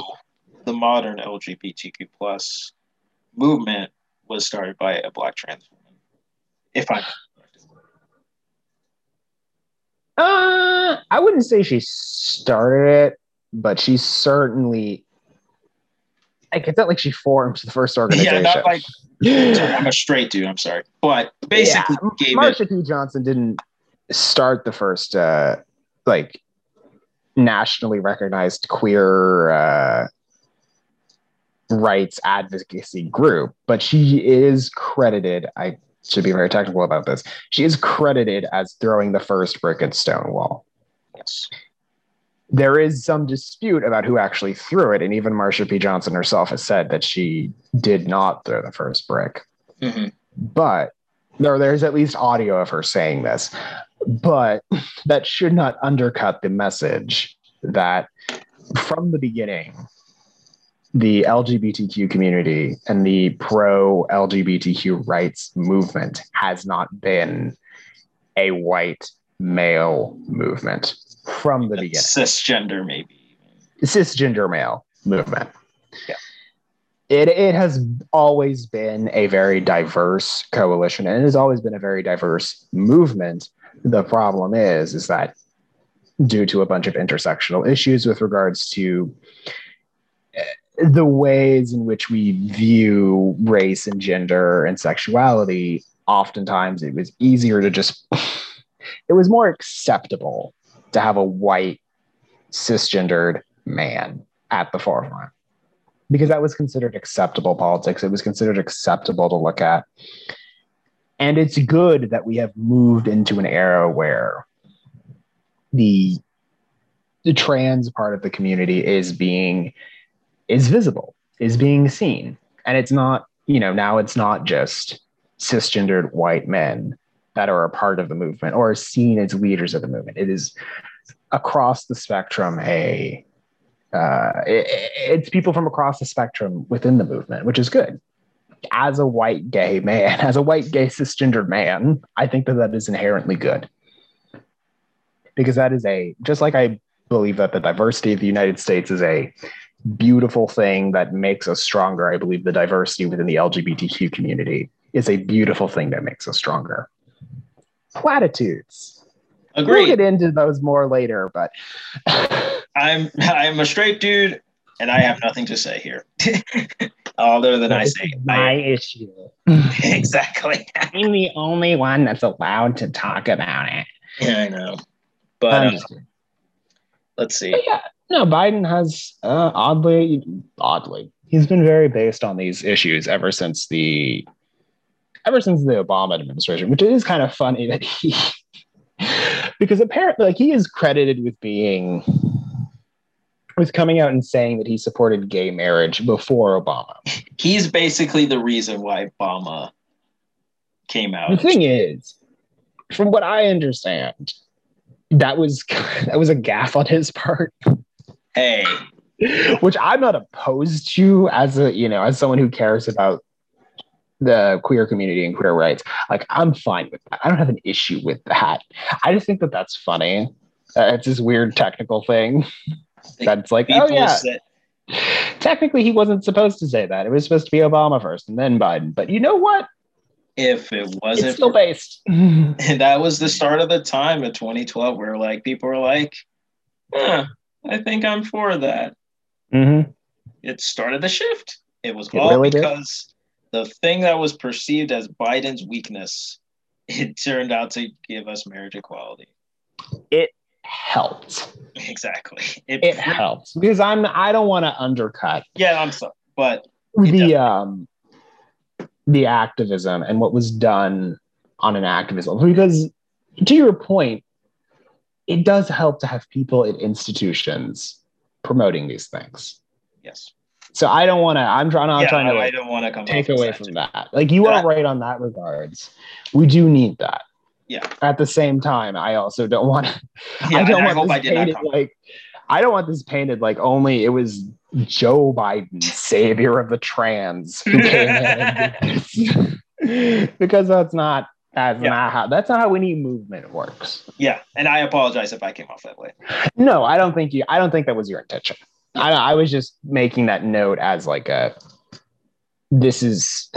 the modern LGBTQ plus movement was started by a black trans woman, if I'm correct. I wouldn't say she started it, but she certainly, like, it's not like she formed the first organization. Yeah, not like, I'm a straight dude, I'm sorry. But basically, yeah, Marsha P. Johnson didn't start the first, like, nationally recognized queer rights advocacy group, but she is credited, I should be very technical about this, she is credited as throwing the first brick at Stonewall. Yes. There is some dispute about who actually threw it, and even Marsha P. Johnson herself has said that she did not throw the first brick. Mm-hmm. But there's at least audio of her saying this. But that should not undercut the message that from the beginning, the LGBTQ community and the pro-LGBTQ rights movement has not been a white male movement from the beginning. Cisgender, maybe. Cisgender male movement. Yeah. It has always been a very diverse coalition, and it has always been a very diverse movement. The problem is that due to a bunch of intersectional issues with regards to the ways in which we view race and gender and sexuality, oftentimes it was easier to just, it was more acceptable to have a white cisgendered man at the forefront because that was considered acceptable politics. It was considered acceptable to look at. And it's good that we have moved into an era where the trans part of the community is visible, is being seen. And it's not, now it's not just cisgendered white men that are a part of the movement or are seen as leaders of the movement. It is across the spectrum, it's people from across the spectrum within the movement, which is good. As a white gay man, as a white gay cisgendered man, I think that is inherently good. Because that is just like I believe that the diversity of the United States is a beautiful thing that makes us stronger, I believe the diversity within the LGBTQ community is a beautiful thing that makes us stronger. Platitudes. Agreed. We'll get into those more later, but... I'm a straight dude, and I have nothing to say here. Other than I say my issue. Exactly. I'm the only one that's allowed to talk about it. Yeah, I know. But let's see. But yeah, no, Biden has oddly, he's been very based on these issues ever since the Obama administration, which is kind of funny that he because apparently he is credited with coming out and saying that he supported gay marriage before Obama. He's basically the reason why Obama came out. The thing is, from what I understand, that was a gaffe on his part. Hey, which I'm not opposed to as someone who cares about the queer community and queer rights. Like, I'm fine with that. I don't have an issue with that. I just think that that's funny. It's this weird technical thing. That's like, oh yeah. Technically, he wasn't supposed to say that. It was supposed to be Obama first and then Biden. But you know what? If it wasn't, it's still based. And that was the start of the time of 2012, where like people were like, I think I'm for that. Mm-hmm. It started the shift. It was all really because the thing that was perceived as Biden's weakness, it turned out to give us marriage equality. It helped. Exactly. It helps because I don't want to undercut. Yeah, I'm sorry, but the activism and what was done on an activism, because to your point, it does help to have people at institutions promoting these things. Yes. So I don't want to. I'm trying to take away from that. Like you are right on that regards. We do need that. Yeah. At the same time, I also don't want to. Yeah, I don't want this painted like only it was Joe Biden, savior of the trans, who came in. Because that's not how any movement works. Yeah, and I apologize if I came off that way. No, I don't think that was your intention. Yeah. I was just making that note as like this is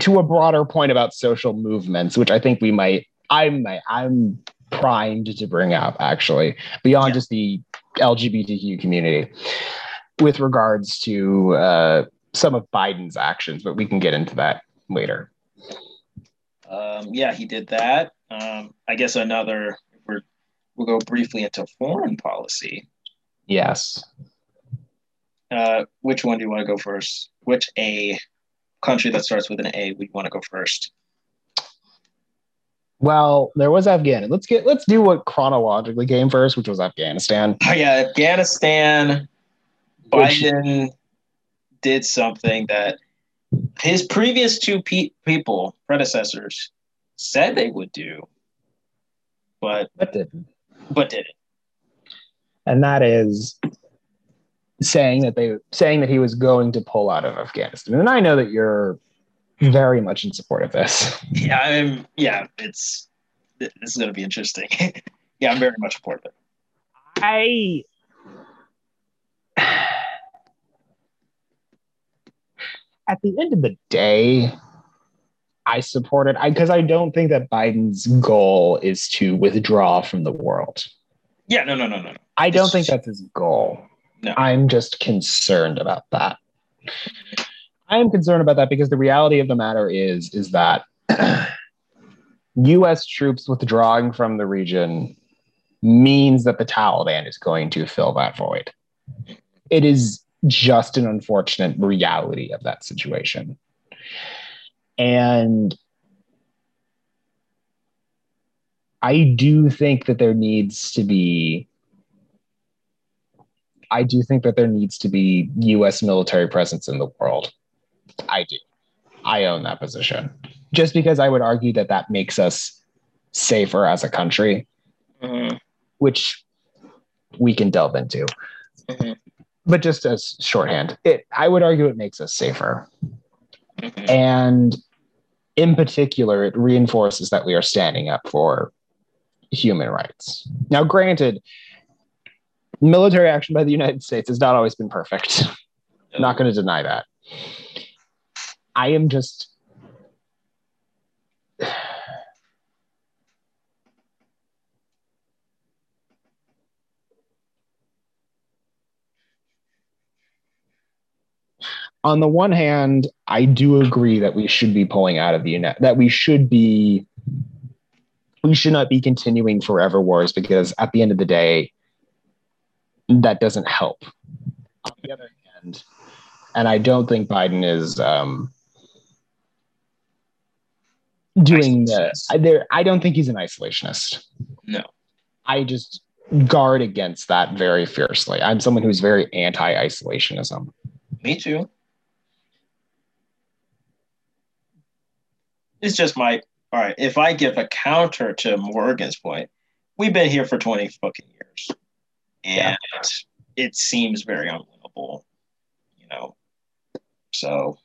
to a broader point about social movements, which I think we might. I'm primed to bring up actually beyond just the LGBTQ community with regards to some of Biden's actions, but we can get into that later. He did that. I guess another, we'll go briefly into foreign policy. Yes. Which one do you want to go first? Which A country that starts with an A we want to go first? Well, there was Afghanistan. Let's do what chronologically came first, which was Afghanistan. Oh yeah, Afghanistan. Biden did something that his previous two predecessors said they would do, but didn't. And that is saying that he was going to pull out of Afghanistan. And I know that you're very much in support of this. Yeah, this is going to be interesting. Yeah, I'm very much supportive. At the end of the day, I support it because I don't think that Biden's goal is to withdraw from the world. Yeah, no. I don't think that's his goal. No. I'm just concerned about that. I am concerned about that because the reality of the matter is that U.S. troops withdrawing from the region means that the Taliban is going to fill that void. It is just an unfortunate reality of that situation. And I do think that there needs to be U.S. military presence in the world. I do. I own that position. Just because I would argue that makes us safer as a country, which we can delve into. Mm-hmm. But just as shorthand, I would argue it makes us safer. Mm-hmm. And in particular, it reinforces that we are standing up for human rights. Now, granted, military action by the United States has not always been perfect. I'm not going to deny that. I am just on the one hand, I do agree that we should be pulling out of the United, that we should not be continuing forever wars because at the end of the day, that doesn't help. On the other hand, and I don't think Biden is doing this. I don't think he's an isolationist. No. I just guard against that very fiercely. I'm someone who's very anti-isolationism. Me too. It's just all right, if I give a counter to Morgan's point, we've been here for 20 fucking years. And it seems very unwinnable, you know. So,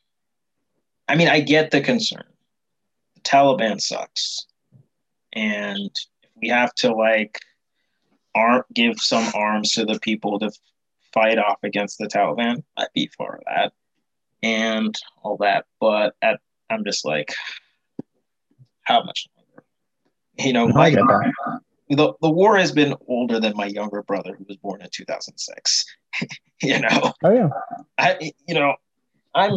I mean, I get the concern. The Taliban sucks. And if we have to, give some arms to the people to fight off against the Taliban, I'd be for that. And all that. But I'm just like, how much longer? You know, the war has been older than my younger brother, who was born in 2006. You know? Oh, yeah.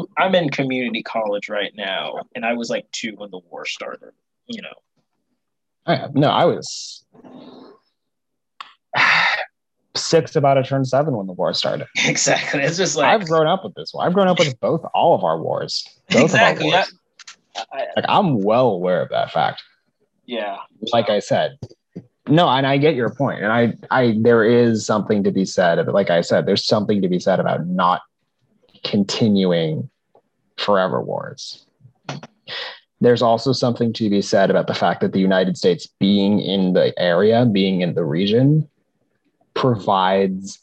I'm in community college right now, and I was like 2 when the war started, you know. I was 6, about to turn 7 when the war started. Exactly. It's just like I've grown up with this one. I've grown up with all of our wars. Both of our wars. I'm well aware of that fact. Yeah. Like I said. No, and I get your point. And there is something to be said about not continuing forever wars. There's also something to be said about the fact that the United States being in the area, being in the region, provides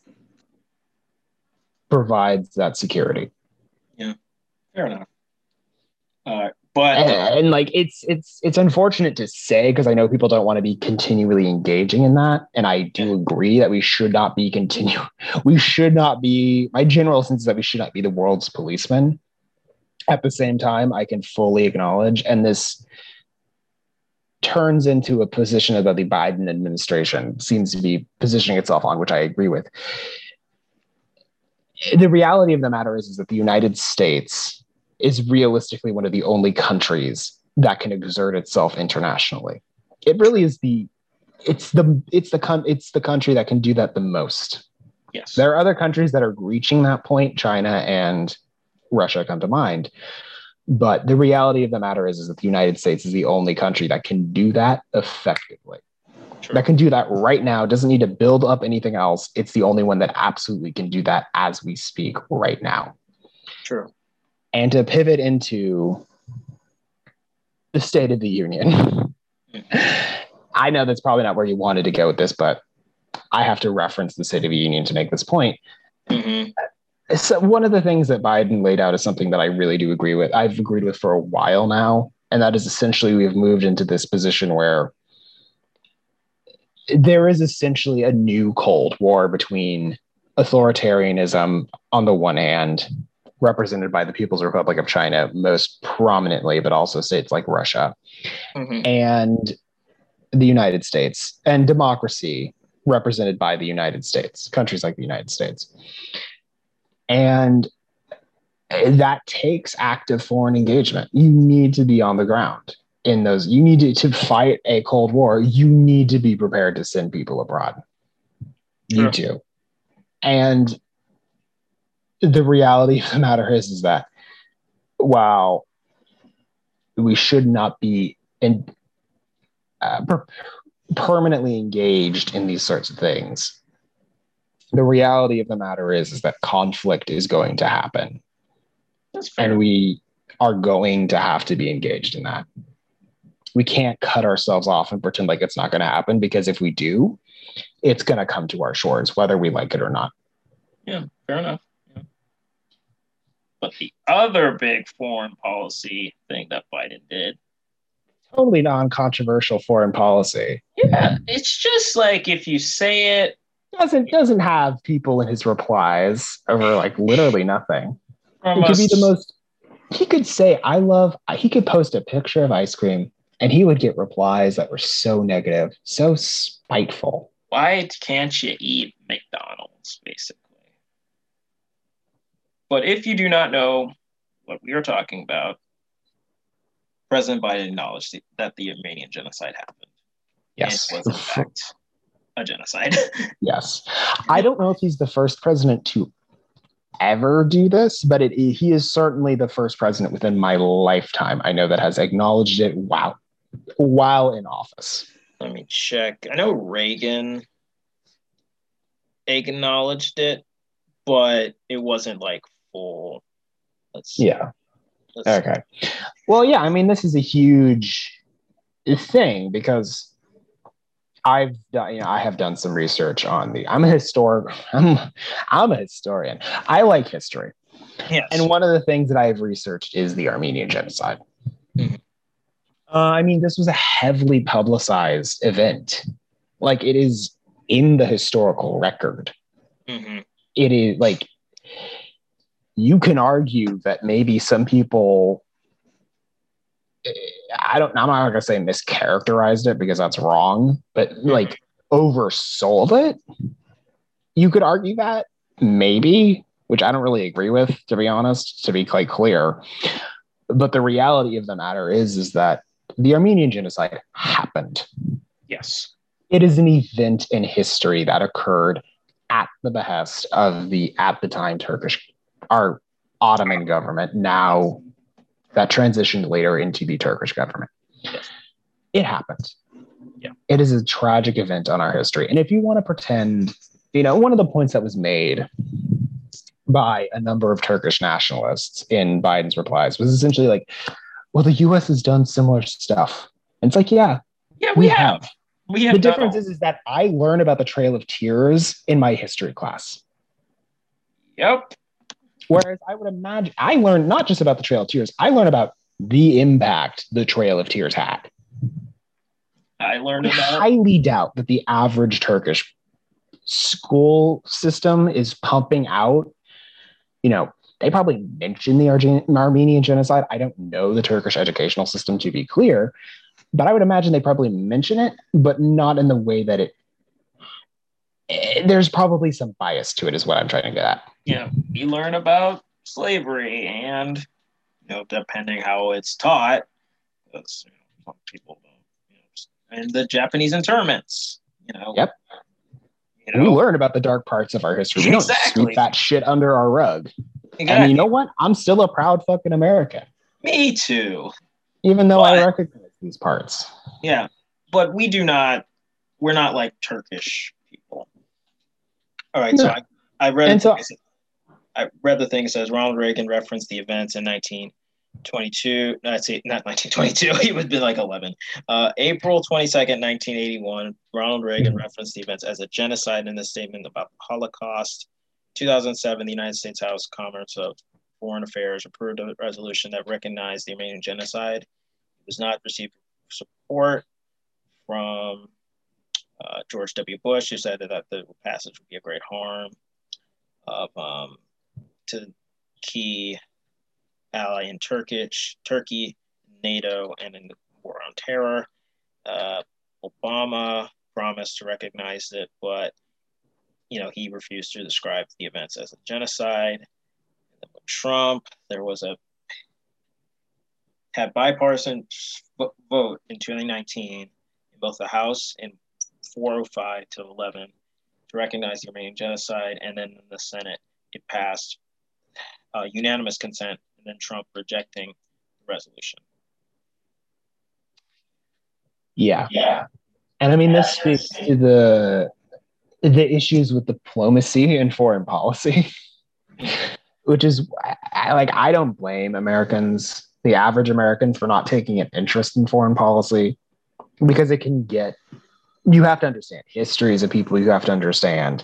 that security. Yeah, fair enough. But and like it's unfortunate to say, because I know people don't want to be continually engaging in that, and I do agree that we should not be my general sense is that we should not be the world's policeman. At the same time, I can fully acknowledge, and this turns into a position that the Biden administration seems to be positioning itself on, which I agree with. The reality of the matter is that the United States is realistically one of the only countries that can exert itself internationally. It really is the country that can do that the most. Yes. There are other countries that are reaching that point. China and Russia come to mind. But the reality of the matter is that the United States is the only country that can do that effectively. True. That can do that right now. Doesn't need to build up anything else. It's the only one that absolutely can do that as we speak right now. True. And to pivot into the State of the Union, I know that's probably not where you wanted to go with this, but I have to reference the State of the Union to make this point. Mm-hmm. So one of the things that Biden laid out is something that I really do agree with. I've agreed with for a while now, and that is essentially we've moved into this position where there is essentially a new Cold War between authoritarianism on the one hand, represented by the People's Republic of China most prominently, but also states like Russia, mm-hmm. and the United States, and democracy represented by the United States, countries like the United States. And that takes active foreign engagement. You need to be on the ground in those. You need to fight a Cold War. You need to be prepared to send people abroad. You yeah. do. And the reality of the matter is that while we should not be permanently engaged in these sorts of things, the reality of the matter is that conflict is going to happen. And we are going to have to be engaged in that. We can't cut ourselves off and pretend like it's not going to happen, because if we do, it's going to come to our shores, whether we like it or not. Yeah, fair enough. But the other big foreign policy thing that Biden did. Totally non-controversial foreign policy. Yeah, it's just like if you say it. Doesn't have people in his replies over like literally nothing. He could say, he could post a picture of ice cream and he would get replies that were so negative, so spiteful. Why can't you eat McDonald's, basically? But if you do not know what we are talking about, President Biden acknowledged that the Armenian genocide happened. Yes. It was, in fact, a genocide. Yes. I don't know if he's the first president to ever do this, but he is certainly the first president within my lifetime I know that has acknowledged it while in office. Let me check. I know Reagan acknowledged it, but it wasn't like full. Let's see. Yeah. Okay. Well, yeah, I mean, this is a huge thing because I have done some research on I'm a historian. I like history. Yes. And one of the things that I've researched is the Armenian genocide. Mm-hmm. I mean, this was a heavily publicized event. Like, it is in the historical record. Mm-hmm. It is like, you can argue that maybe some people, I'm not going to say mischaracterized it because that's wrong, but like oversold it. You could argue that maybe, which I don't really agree with, to be honest, to be quite clear. But the reality of the matter is that the Armenian genocide happened. Yes. It is an event in history that occurred at the behest of at the time Turkish, our Ottoman government, now that transitioned later into the Turkish government. It happened. Yeah. It is a tragic event on our history. And if you want to pretend, one of the points that was made by a number of Turkish nationalists in Biden's replies was essentially like, well, the U.S. has done similar stuff. And it's like, yeah, we have. We have. The difference is that I learn about the Trail of Tears in my history class. Yep. Whereas I would imagine I learned not just about the Trail of Tears. I learned about the impact the Trail of Tears had. I highly doubt that the average Turkish school system is pumping out, you know, they probably mention the Armenian genocide. I don't know the Turkish educational system, to be clear, but I would imagine they probably mention it, but not in the way that it there's probably some bias to it is what I'm trying to get at. Yeah, you learn about slavery and, you know, depending how it's taught, that's, you know, some people don't, you know, and the Japanese internments, you know. Yep. You know? We learn about the dark parts of our history. We don't sweep that shit under our rug. Exactly. And you know what? I'm still a proud fucking American. Me too. Even though I recognize these parts. Yeah. But we're not like Turkish people. All right. No. So I read the thing that says Ronald Reagan referenced the events in 1922. Not 1922. He would have been like 11. April 22nd, 1981. Ronald Reagan referenced the events as a genocide in the statement about the Holocaust. 2007, the United States House Commerce of Foreign Affairs approved a resolution that recognized the Armenian genocide. It was not received support from George W. Bush, who said that the passage would be a great harm to key ally in Turkey, NATO, and in the war on terror. Obama promised to recognize it, but you know, he refused to describe the events as a genocide. And then with Trump, there was a bipartisan vote in 2019 in both the House in 405 to 11 to recognize the Armenian genocide, and then in the Senate it passed unanimous consent, and then Trump rejecting the resolution. Yeah. And I mean, this speaks to the issues with diplomacy and foreign policy, which is I don't blame Americans, the average American, for not taking an interest in foreign policy, because it can get, you have to understand histories of people, you have to understand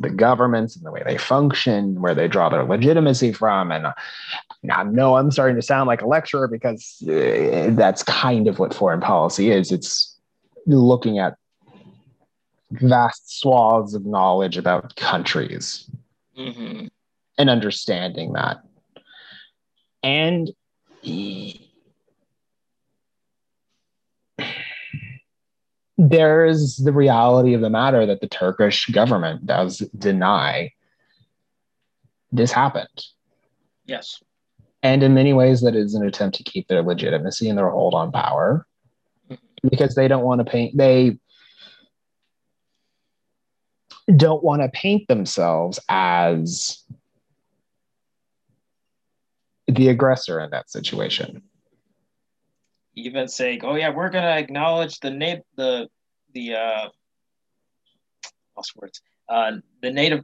the governments and the way they function, where they draw their legitimacy from. And I know I'm starting to sound like a lecturer, because that's kind of what foreign policy is. It's looking at vast swaths of knowledge about countries and understanding that. And there is the reality of the matter that the Turkish government does deny this happened. Yes. And in many ways, that is an attempt to keep their legitimacy and their hold on power, because they don't want to paint themselves as the aggressor in that situation. Even saying, "Oh yeah, we're going to acknowledge the native,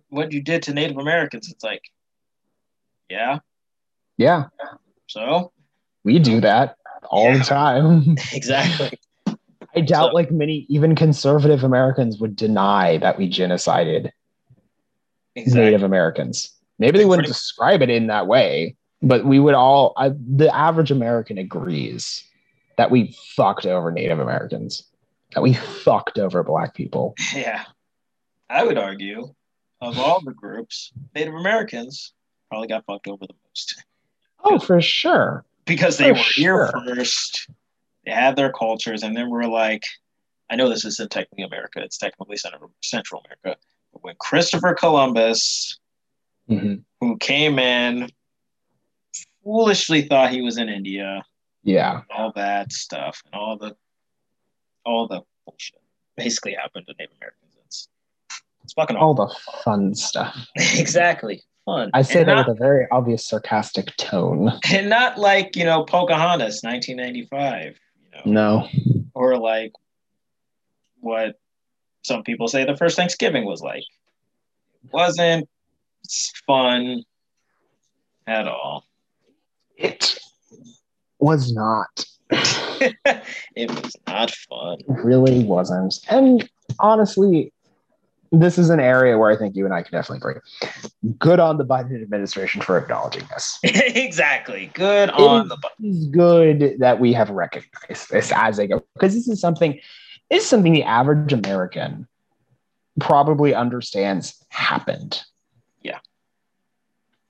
what you did to Native Americans." It's like, yeah. So we do that all the time. Exactly. I doubt many even conservative Americans would deny that we genocided Native Americans. Maybe they wouldn't describe it in that way, but we would all, the average American agrees that we fucked over Native Americans, that we fucked over Black people. Yeah. I would argue of all the groups, Native Americans probably got fucked over the most. Oh, for sure. Because they were here first. They had their cultures, and then we're like, I know this isn't technically America, it's technically Central America, but when Christopher Columbus, who came in, foolishly thought he was in India, and all that stuff, and all the bullshit basically happened to Native Americans. It's fucking all awful. The fun stuff. Exactly. Fun. I say that with a very obvious sarcastic tone. And not like, you know, Pocahontas, 1995. No. Or like what some people say the first Thanksgiving was like. It wasn't fun. at all. It was not. It was not fun. It really wasn't. And honestly, this is an area where I think you and I can definitely agree. Good on the Biden administration for acknowledging this. Exactly. Good on the Biden. It's good that we have recognized this as they go, because this is something, the average American probably understands happened. Yeah.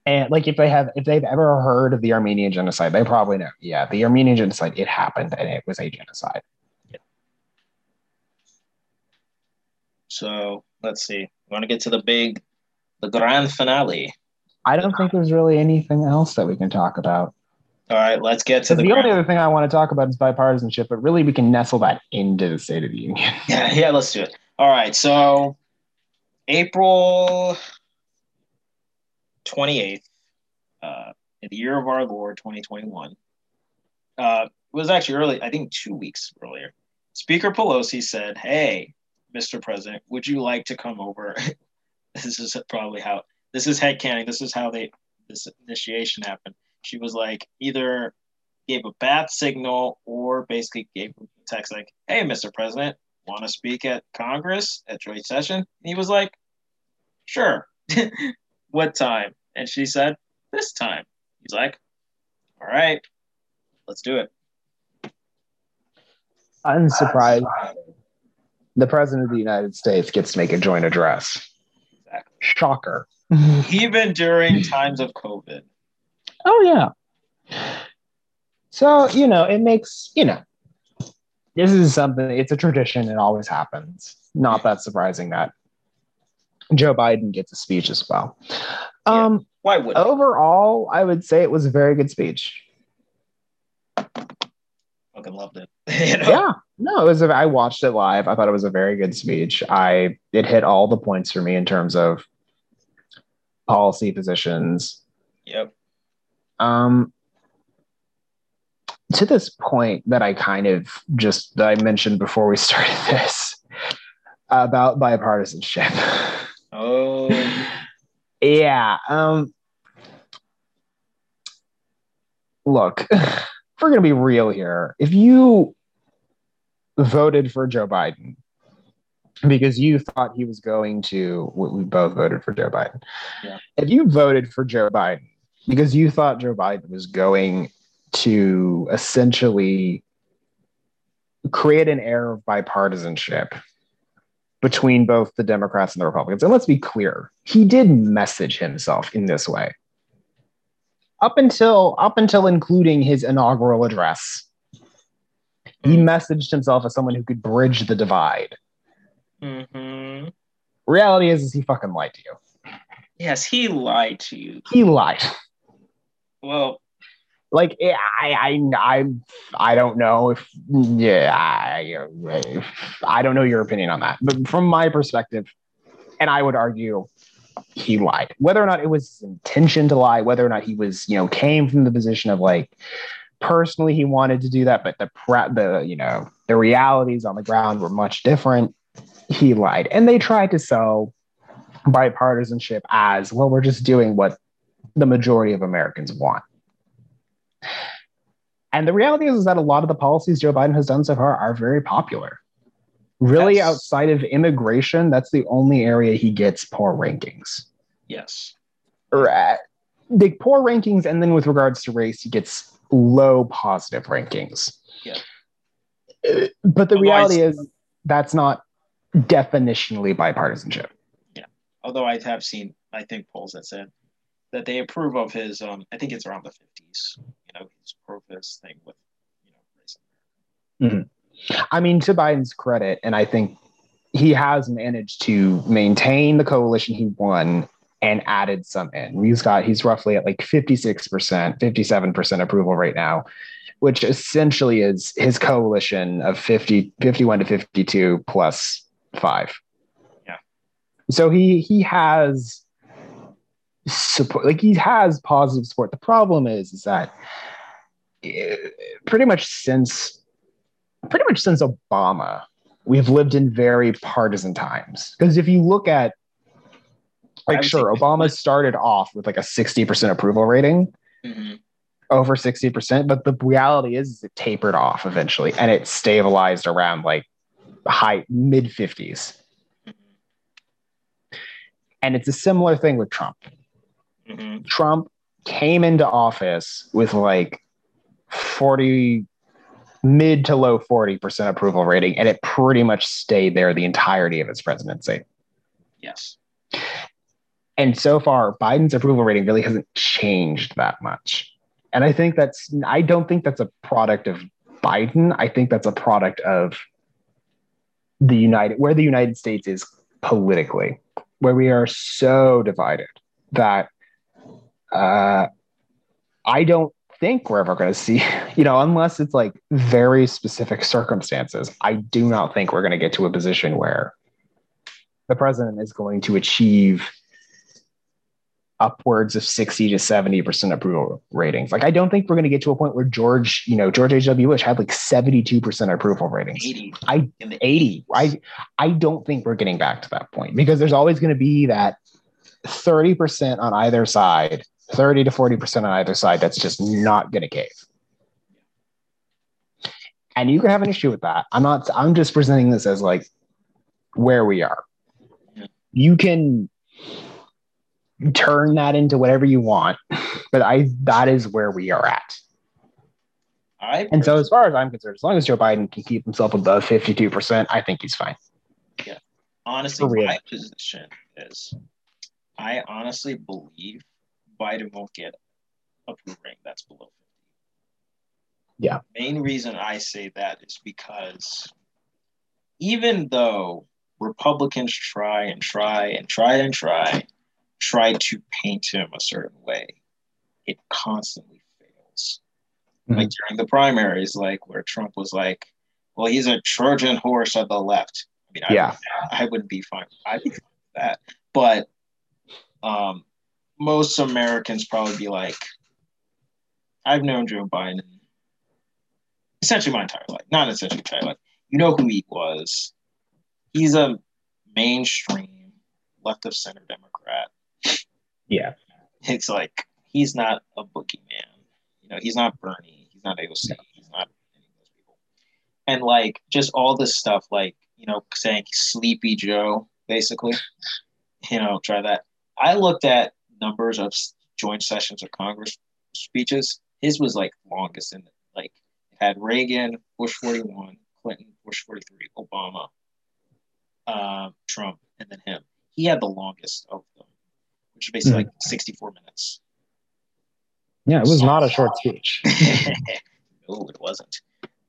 And like if they've ever heard of the Armenian genocide, they probably know. Yeah, the Armenian genocide, it happened and it was a genocide. Yeah. So let's see. We want to get to the grand finale. I don't think there's really anything else that we can talk about. All right, let's get to the only other thing I want to talk about is bipartisanship, but really we can nestle that into the State of the Union. Yeah, let's do it. All right, so April 28th, in the year of our Lord, 2021, it was actually early, I think 2 weeks earlier, Speaker Pelosi said, "Hey, Mr. President, would you like to come over?" This initiation happened. She was like, either gave a bat signal or basically gave a text like, "Hey, Mr. President, want to speak at Congress at joint session?" And he was like, "Sure." "What time?" And she said, "This time." He's like, "All right, let's do it." I'm surprised the President of the United States gets to make a joint address. Exactly. Shocker. Even during times of COVID. Oh, yeah. So, it makes, this is something, it's a tradition. It always happens. Not that surprising that Joe Biden gets a speech as well. Yeah. Why would overall, I would say it was a very good speech. Fucking loved it. Yeah. No, it was. I watched it live. I thought it was a very good speech. It hit all the points for me in terms of policy positions. Yep. To this point that I kind of that I mentioned before we started this about bipartisanship. Oh. Yeah. Look, if we're going to be real here. If you voted for Joe Biden because you thought he was going to, we both voted for Joe Biden. Yeah. If you voted for Joe Biden because you thought Joe Biden was going to essentially create an air of bipartisanship between both the Democrats and the Republicans. And let's be clear, he did message himself in this way. Up until including his inaugural address, he messaged himself as someone who could bridge the divide. Mm-hmm. Reality is he fucking lied to you. Yes, he lied to you. He lied. Well, like I don't know if I don't know your opinion on that, but from my perspective, and I would argue he lied. Whether or not it was his intention to lie, whether or not he was came from the position of like personally he wanted to do that, but the realities on the ground were much different. He lied, and they tried to sell bipartisanship as well. We're just doing what the majority of Americans want. And the reality is that a lot of the policies Joe Biden has done so far are very popular. Really, yes. Outside of immigration, that's the only area he gets poor rankings. Yes. The poor rankings, and then with regards to race, he gets low positive rankings. Yeah. But the reality is that's not definitionally bipartisanship. Yeah. Although I have seen, I think, polls that said that they approve of his, I think it's around the 50s, his pro-fist thing with, racism. Mm-hmm. I mean, to Biden's credit, and I think he has managed to maintain the coalition he won and added some in. He's roughly at like 56%, 57% approval right now, which essentially is his coalition of 51 to 52 plus 5. Yeah. So he has support, like he has positive support. The problem is that pretty much since Obama, we've lived in very partisan times. Because if you look at Like, sure, Obama started off with like a 60% approval rating, mm-hmm. over 60%, but the reality is it tapered off eventually, and it stabilized around like high mid 50s. And it's a similar thing with Trump. Mm-hmm. Trump came into office with like mid to low 40% approval rating, and it pretty much stayed there the entirety of his presidency. Yes. And so far, Biden's approval rating really hasn't changed that much. And I don't think that's a product of Biden. I think that's a product of where the United States is politically, where we are so divided that I don't think we're ever going to see, unless it's like very specific circumstances, I do not think we're going to get to a position where the president is going to achieve upwards of 60 to 70% approval ratings. Like, I don't think we're going to get to a point where George H.W. Bush had like 72% approval ratings. 80. I don't think we're getting back to that point, because there's always going to be that 30% on either side, 30 to 40% on either side, that's just not going to cave. And you can have an issue with that. I'm just presenting this as like where we are. You can turn that into whatever you want, but that is where we are at. And so as far as I'm concerned, as long as Joe Biden can keep himself above 52%, I think he's fine. Yeah. Honestly, my position is I honestly believe Biden won't get approval rating that's below 50. Yeah. The main reason I say that is because even though Republicans try to paint him a certain way, it constantly fails. Mm-hmm. Like during the primaries, like where Trump was like, well, he's a Trojan horse of the left. I wouldn't be fine. I'd be fine with that. But most Americans probably be like, I've known Joe Biden essentially my entire life. Not essentially my entire life. You know who he was. He's a mainstream left of center Democrat. Yeah. It's like, he's not a boogeyman. He's not Bernie. He's not AOC. No. He's not any of those people. And like, just all this stuff, like, saying Sleepy Joe, basically. Try that. I looked at numbers of joint sessions of Congress speeches. His was like longest, and like had Reagan, Bush 41, Clinton, Bush 43, Obama, Trump, and then him. He had the longest of them, which is basically like 64 minutes. Yeah, it was not a short speech. No, it wasn't.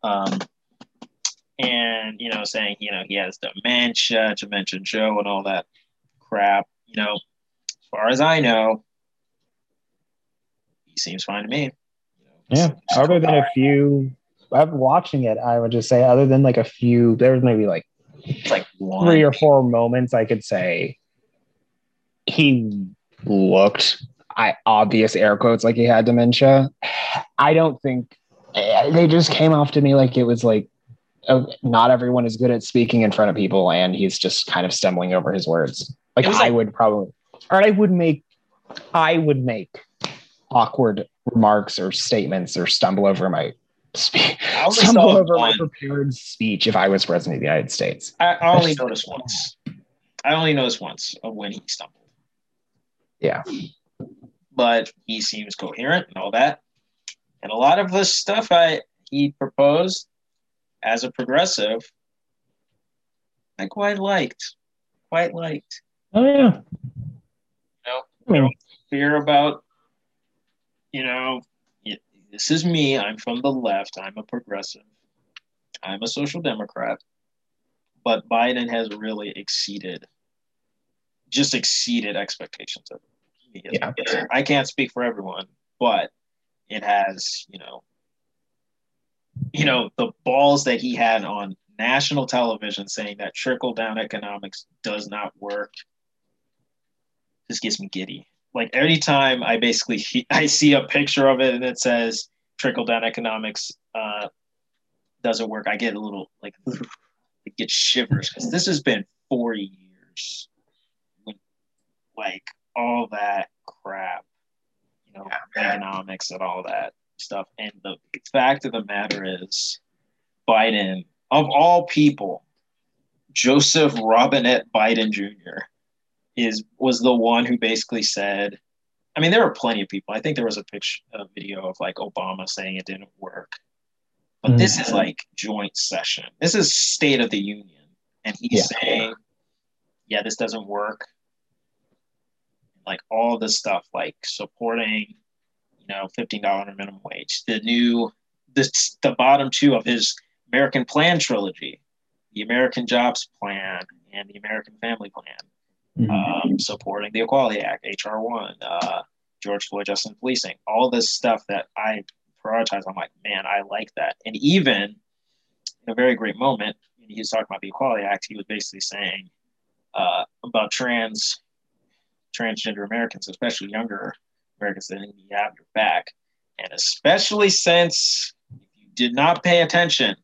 And saying he has dementia Joe and all that crap. As far as I know, he seems fine to me. Other than a few, I'm watching it, I would just say, other than like a few, there was maybe like 3 or 4 moments I could say he looked, obvious air quotes, like he had dementia. I don't think they just came off to me like it was like, not everyone is good at speaking in front of people, and he's just kind of stumbling over his words. Like, I would make awkward remarks or statements or stumble over my speech. My prepared speech if I was president of the United States. I only noticed once. Of when he stumbled. Yeah. But he seems coherent and all that. And a lot of the stuff he proposed as a progressive, I quite liked. Oh, yeah. No fear about, this is me. I'm from the left. I'm a progressive. I'm a social democrat. But Biden has really exceeded expectations of me. Yeah. I can't speak for everyone, but it has, the balls that he had on national television saying that trickle-down economics does not work. This gets me giddy. Like every time I see a picture of it and it says trickle-down economics doesn't work, I get a little shivers, because this has been 40 years. like all that crap, you know, economics and all that stuff. And the fact of the matter is, Biden, of all people, Joseph Robinette Biden Jr. was the one who basically said, I mean, there were plenty of people. I think there was a video of like Obama saying it didn't work. But this is like joint session. This is State of the Union. And he's saying, yeah, this doesn't work. Like all this stuff, like supporting, you know, $15 minimum wage, the bottom two of his American Plan trilogy, the American Jobs Plan and the American Family Plan. Supporting the Equality Act, HR1, George Floyd Justice and Policing, all this stuff that I prioritize. I'm like, man, I like that. And even in a very great moment, when he was talking about the Equality Act, he was basically saying about transgender Americans, especially younger Americans, that you have your back. And especially since you did not pay attention,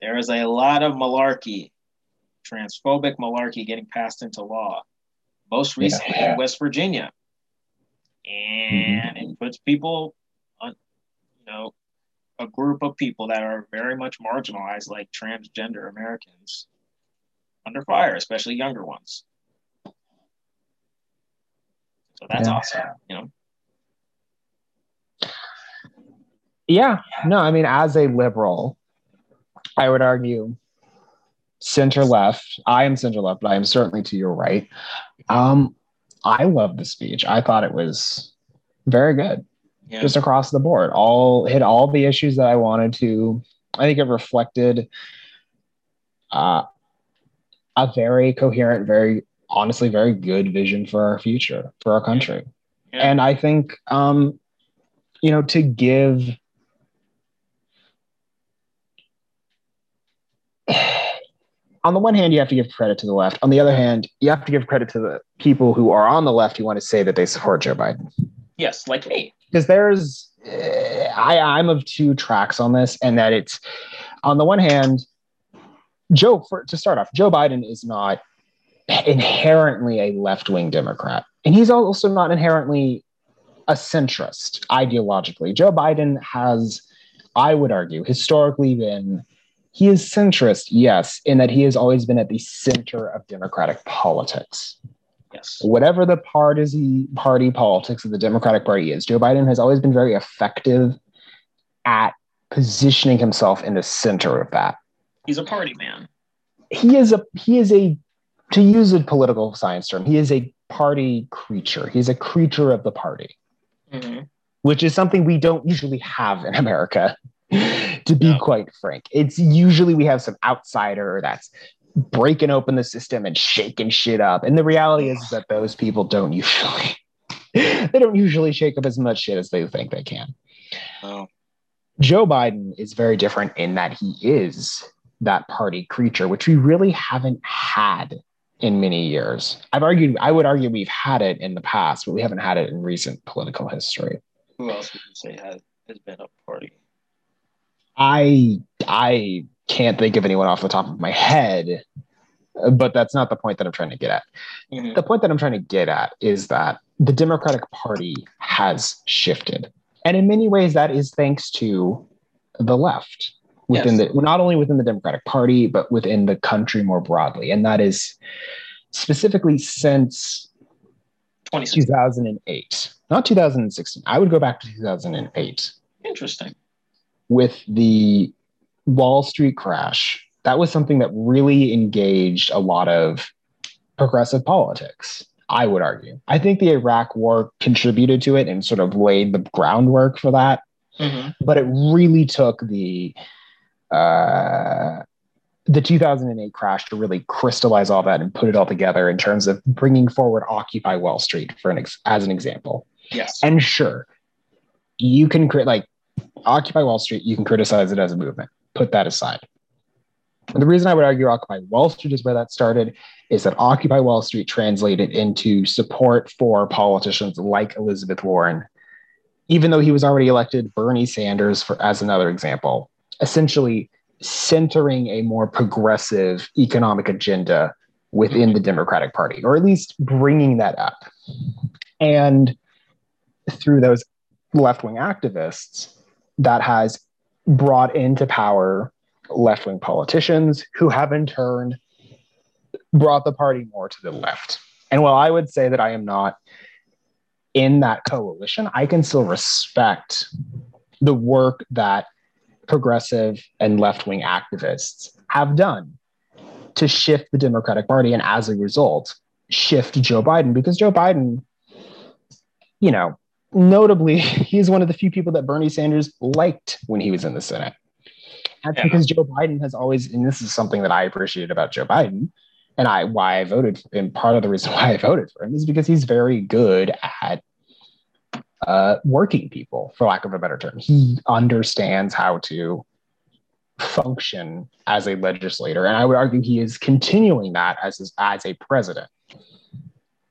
there is a lot of malarkey, transphobic malarkey getting passed into law, most recently in West Virginia, and it puts people on, you know, a group of people that are very much marginalized, like transgender Americans, under fire, especially younger ones. So that's awesome, you know. Yeah, no, I mean, as a liberal, I would argue center left. I am center left, but I am certainly to your right. I love the speech. I thought it was very good, just across the board. Hit all the issues that I wanted to. I think it reflected a very coherent, very honestly, very good vision for our future, for our country. Yeah. And I think, you know, to give. On the one hand, you have to give credit to the left. On the other hand, you have to give credit to the people who are on the left who want to say that they support Joe Biden. Yes, like me. Because there's, I'm of two tracks on this, and that it's, on the one hand, Joe Biden is not inherently a left-wing Democrat. And he's also not inherently a centrist, ideologically. Joe Biden has, I would argue, historically been... He is centrist, yes, in that he has always been at the center of Democratic politics. Yes. Whatever the party politics of the Democratic Party is, Joe Biden has always been very effective at positioning himself in the center of that. He's a party man. He is a, to use a political science term, he is a party creature. He's a creature of the party, which is something we don't usually have in America. To be quite frank, it's usually we have some outsider that's breaking open the system and shaking shit up. And the reality is that those people don't usually shake up as much shit as they think they can. Oh. Joe Biden is very different in that he is that party creature, which we really haven't had in many years. I would argue we've had it in the past, but we haven't had it in recent political history. Who else would you say has been a party? I can't think of anyone off the top of my head, but that's not the point that I'm trying to get at. Mm-hmm. The point that I'm trying to get at is that the Democratic Party has shifted. And in many ways, that is thanks to the left, within not only within the Democratic Party, but within the country more broadly. And that is specifically since 2008, not 2016. I would go back to 2008. Interesting. With the Wall Street crash, that was something that really engaged a lot of progressive politics, I would argue. I think the Iraq War contributed to it and sort of laid the groundwork for that. Mm-hmm. But it really took the 2008 crash to really crystallize all that and put it all together in terms of bringing forward Occupy Wall Street as an example. Yes. And sure, you can create like, Occupy Wall Street, you can criticize it as a movement. Put that aside. And the reason I would argue Occupy Wall Street is where that started is that Occupy Wall Street translated into support for politicians like Elizabeth Warren, even though he was already elected, Bernie Sanders, as another example, essentially centering a more progressive economic agenda within the Democratic Party, or at least bringing that up. And through those left-wing activists, that has brought into power left-wing politicians who have in turn brought the party more to the left. And while I would say that I am not in that coalition, I can still respect the work that progressive and left-wing activists have done to shift the Democratic Party, and as a result, shift Joe Biden, because Joe Biden, you know, notably, he's one of the few people that Bernie Sanders liked when he was in the Senate. That's because Joe Biden has always, and this is something that I appreciated about Joe Biden, and why I voted, and part of the reason why I voted for him is because he's very good at working people, for lack of a better term. He understands how to function as a legislator, and I would argue he is continuing that as a president.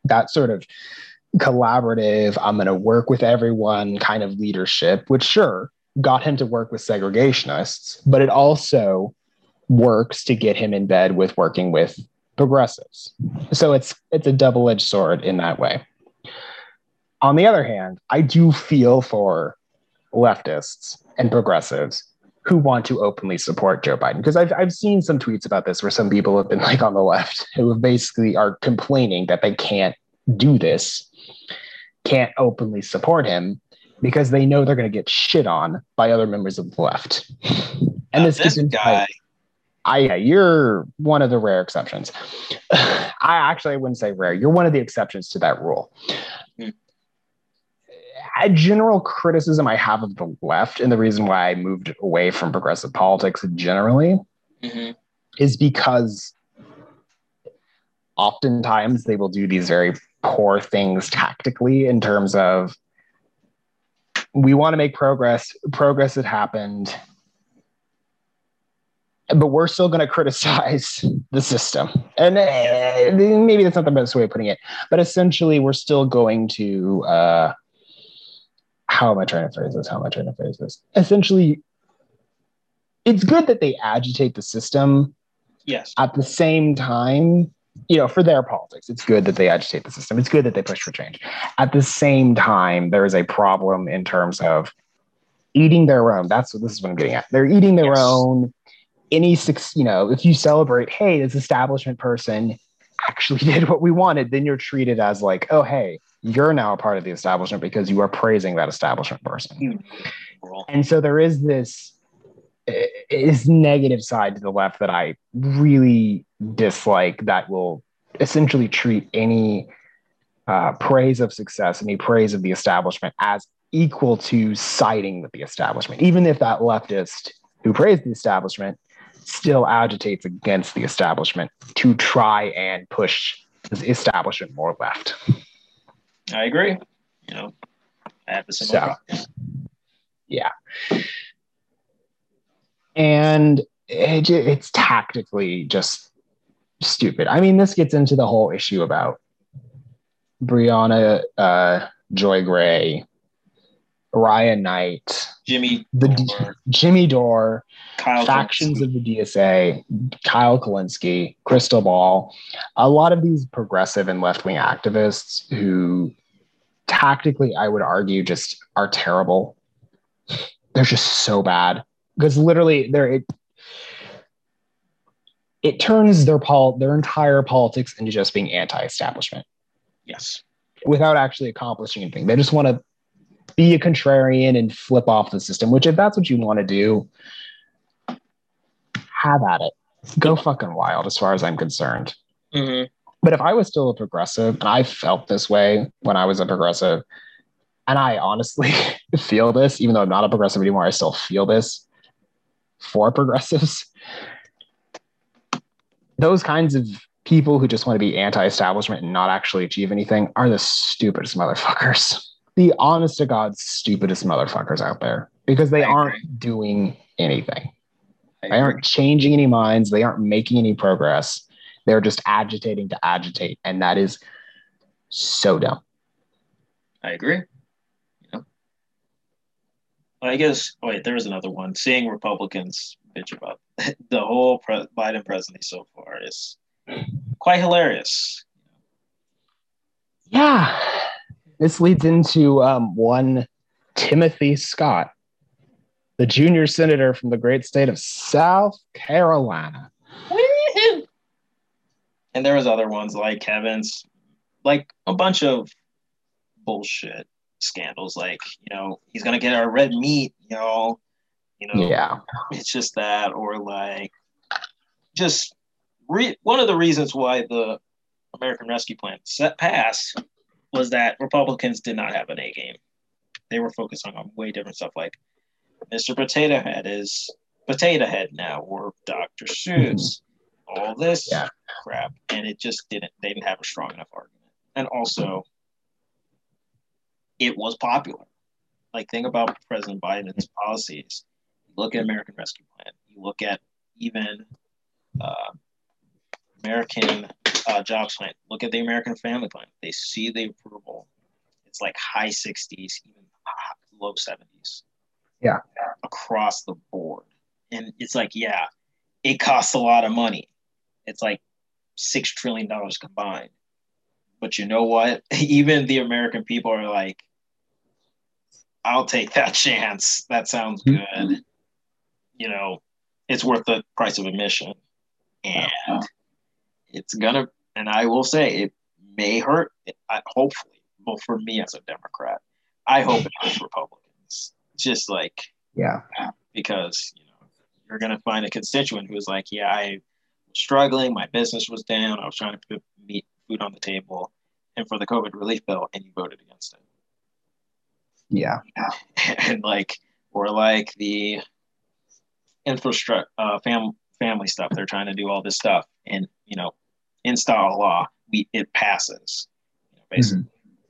That sort of collaborative, I'm going to work with everyone kind of leadership, which sure got him to work with segregationists, but it also works to get him in bed with working with progressives. So it's a double-edged sword in that way. On the other hand, I do feel for leftists and progressives who want to openly support Joe Biden, because I've seen some tweets about this where some people have been like on the left who basically are complaining that they can't do this, can't openly support him, because they know they're going to get shit on by other members of the left. And this guy, you're one of the rare exceptions. I wouldn't say rare. You're one of the exceptions to that rule. A general criticism I have of the left, and the reason why I moved away from progressive politics generally, is because oftentimes they will do these very poor things tactically in terms of, we want to make progress that happened, but we're still going to criticize the system. And maybe that's not the best way of putting it, but essentially we're still going to, how am I trying to phrase this? Essentially, it's good that they agitate the system. Yes. At the same time, you know, for their politics, it's good that they agitate the system. It's good that they push for change. At the same time, there is a problem in terms of eating their own. This is what I'm getting at. They're eating their own. If you celebrate, hey, this establishment person actually did what we wanted, then you're treated as like, oh, hey, you're now a part of the establishment because you are praising that establishment person. And so there is this negative side to the left that I really dislike, that will essentially treat any praise of success, any praise of the establishment, as equal to siding with the establishment, even if that leftist who praised the establishment still agitates against the establishment to try and push the establishment more left. I agree. You know, I have the similar problem. Yeah. And it's tactically just stupid. I mean, this gets into the whole issue about Briahna Joy Gray, Ryan Knight, Jimmy Dore, factions of the DSA, Kyle Kalinske, Crystal Ball, a lot of these progressive and left-wing activists who tactically, I would argue, just are terrible. They're just so bad, because literally it turns their entire politics into just being anti-establishment. Yes. Without actually accomplishing anything. They just want to be a contrarian and flip off the system, which, if that's what you want to do, have at it. Go fucking wild, as far as I'm concerned. Mm-hmm. But if I was still a progressive, and I felt this way when I was a progressive, and I honestly feel this, even though I'm not a progressive anymore, I still feel this for progressives. Those kinds of people who just want to be anti-establishment and not actually achieve anything are the stupidest motherfuckers. The honest to God stupidest motherfuckers out there, because they aren't doing anything. They aren't changing any minds. They aren't making any progress. They're just agitating to agitate. And that is so dumb. I agree. Yeah. I guess, there was another one. Seeing Republicans bitch about the whole Biden presidency so far is quite hilarious. Yeah. This leads into one Timothy Scott, the junior senator from the great state of South Carolina. And there was other ones like Kevin's, like a bunch of bullshit scandals. Like, you know, he's going to get our red meat, y'all. You know, yeah. It's just that, or like just one of the reasons why the American Rescue Plan passed was that Republicans did not have an A game. They were focusing on way different stuff. Like Mr. Potato Head is Potato Head now, or Dr. Seuss, all this crap. And it just they didn't have a strong enough argument. And also it was popular. Like, think about President Biden's policies. You look at American Rescue Plan. You look at even American Jobs Plan. Look at the American Family Plan. They see the approval. It's like high 60s, even low 70s. Yeah. Across the board. And it's like, yeah, it costs a lot of money. It's like $6 trillion combined. But you know what? Even the American people are like, I'll take that chance. That sounds good. You know, it's worth the price of admission. And it's gonna, and I will say, it may hurt, hopefully, well, for me as a Democrat, I hope it hurts Republicans. Just like, because, you know, you're gonna find a constituent who's like, yeah, I was struggling, my business was down, I was trying to put food on the table, and for the COVID relief bill, and you voted against it. Yeah. And like, or like the infrastructure, family stuff. They're trying to do all this stuff and, you know, install a law, it passes, you know, basically.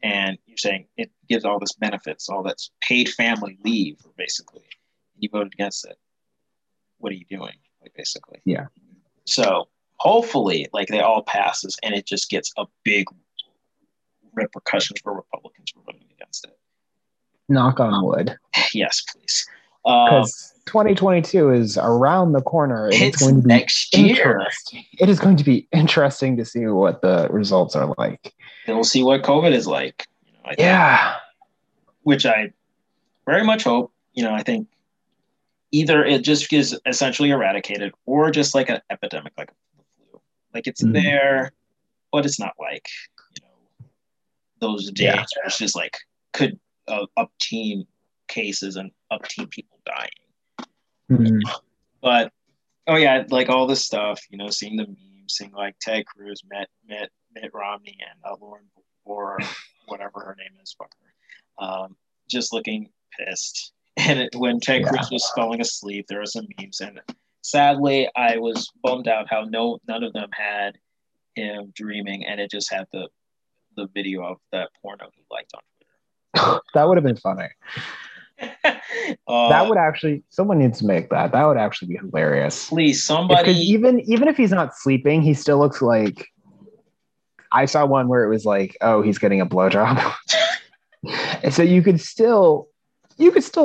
And you're saying it gives all this benefits, all that's paid family leave, basically. You voted against it. What are you doing? Like, basically. Yeah. So hopefully like they all passes and it just gets a big repercussions for Republicans for voting against it. Knock on wood. Yes, please. Because 2022 is around the corner. And it's going to be next year. It is going to be interesting to see what the results are like. And we'll see what COVID is like. You know, I think, which I very much hope. You know, I think either it just is essentially eradicated, or just like an epidemic, like the flu. Like it's there, but it's not like, you know, those days where it's just like upteen cases and upteen people dying. But like all this stuff, you know, seeing the memes, seeing like Ted Cruz Mitt Romney and Lauren Boebert, whatever her name is, just looking pissed. And when Ted Cruz was falling asleep, there were some memes, and sadly I was bummed out how none of them had him dreaming, and it just had the video of that porno he liked on. That would have been funny. That would actually, someone needs to make that. That would actually be hilarious. Please, somebody. Even if he's not sleeping, he still looks like, I saw one where it was like, oh, he's getting a blowjob. So you could still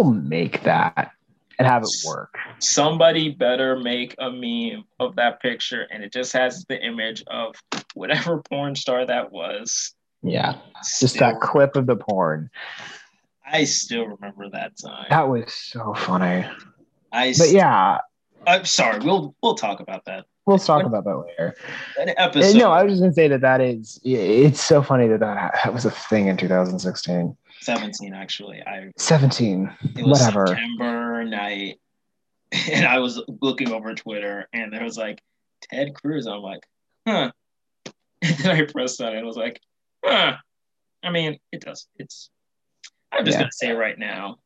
make that and have it work. Somebody better make a meme of that picture, and it just has the image of whatever porn star that was. Yeah, just that clip of the porn. I still remember that time. That was so funny. I'm sorry. We'll talk about that. We'll talk about that later. An episode. No, I was just gonna say that is. It's so funny that was a thing in 2016. 17, actually. 17. It was whatever. September night, and I was looking over Twitter, and there was like Ted Cruz. I'm like, huh. And then I pressed on it. And I was like. I mean, it does. I'm just gonna say right now,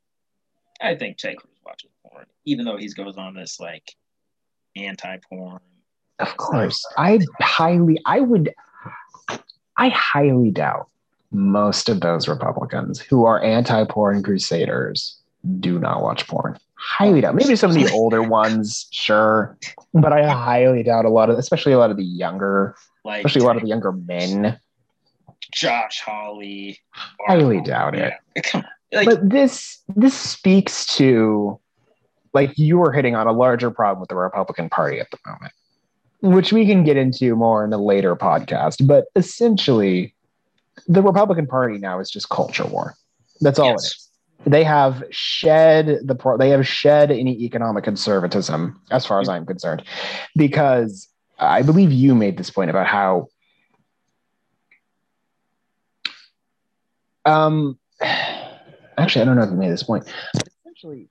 I think Ted Cruz watches porn, even though he goes on this like anti-porn. Of course, I highly doubt most of those Republicans who are anti-porn crusaders do not watch porn. Highly doubt. Maybe some of the older ones, sure, but I highly doubt especially a lot of the younger men. Josh Hawley. Highly doubt it. Come on. Like, but this speaks to, like, you were hitting on a larger problem with the Republican Party at the moment. which we can get into more in a later podcast. But essentially, the Republican Party now is just culture war. That's all it is. They have shed any economic conservatism, as far as I'm concerned, because I believe you made this point about how actually, I don't know if you made this point. Essentially,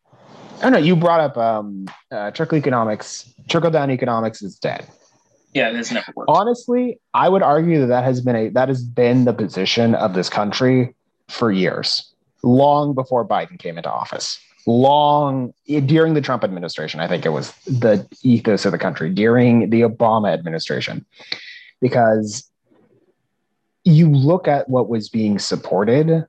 I don't know. You brought up trickle economics. Trickle down economics is dead. Yeah, it's never worked. Honestly, I would argue that that has been the position of this country for years, long before Biden came into office. Long during the Trump administration, I think it was the ethos of the country during the Obama administration, because you look at what was being supported.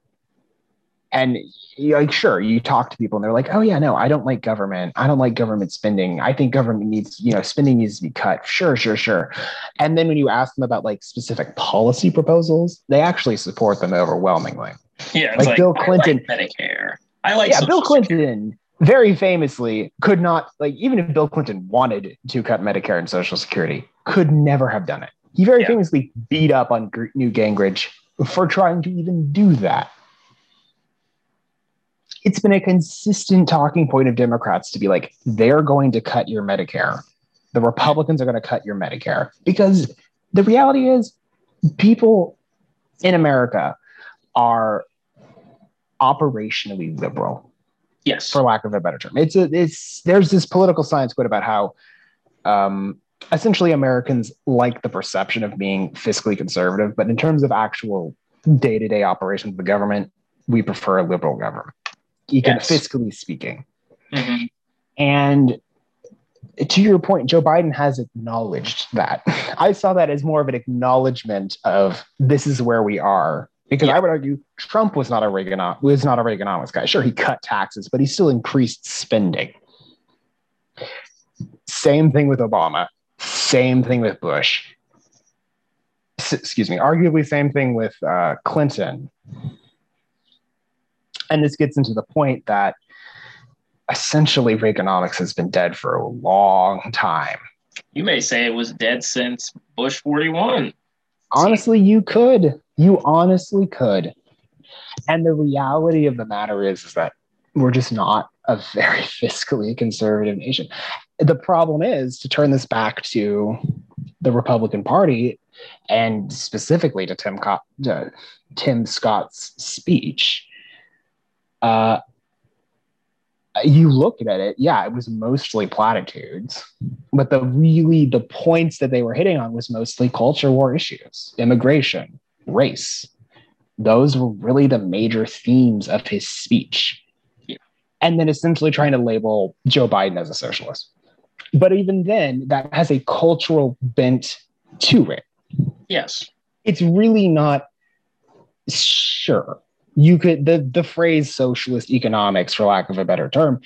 And like, sure, you talk to people and they're like, oh, yeah, no, I don't like government. I don't like government spending. I think government spending needs to be cut. Sure. And then when you ask them about like specific policy proposals, they actually support them overwhelmingly. Yeah. It's like Bill Clinton. I like Medicare. I like Bill Clinton very famously could not, like, even if Bill Clinton wanted to cut Medicare and Social Security, could never have done it. He very famously beat up on Newt Gingrich for trying to even do that. It's been a consistent talking point of Democrats to be like, they're going to cut your Medicare. The Republicans are going to cut your Medicare. Because the reality is, people in America are operationally liberal. Yes. For lack of a better term. There's this political science quote about how essentially Americans like the perception of being fiscally conservative, but in terms of actual day-to-day operations of the government, we prefer a liberal government. Fiscally speaking. Mm-hmm. And to your point, Joe Biden has acknowledged that. I saw that as more of an acknowledgement of this is where we are, because I would argue Trump was not a Reaganomics guy. Sure, he cut taxes, but he still increased spending. Same thing with Obama. Same thing with Bush. Excuse me. Arguably same thing with Clinton. And this gets into the point that essentially Reaganomics has been dead for a long time. You may say it was dead since Bush 41. Honestly, you could. You honestly could. And the reality of the matter is that we're just not a very fiscally conservative nation. The problem is, to turn this back to the Republican Party, and specifically to Tim Scott's speech, you looked at it, it was mostly platitudes, but the points that they were hitting on was mostly culture war issues, immigration, race. Those were really the major themes of his speech. And then essentially trying to label Joe Biden as a socialist. But even then, that has a cultural bent to it. Yes. It's really not sure. You could the phrase socialist economics, for lack of a better term,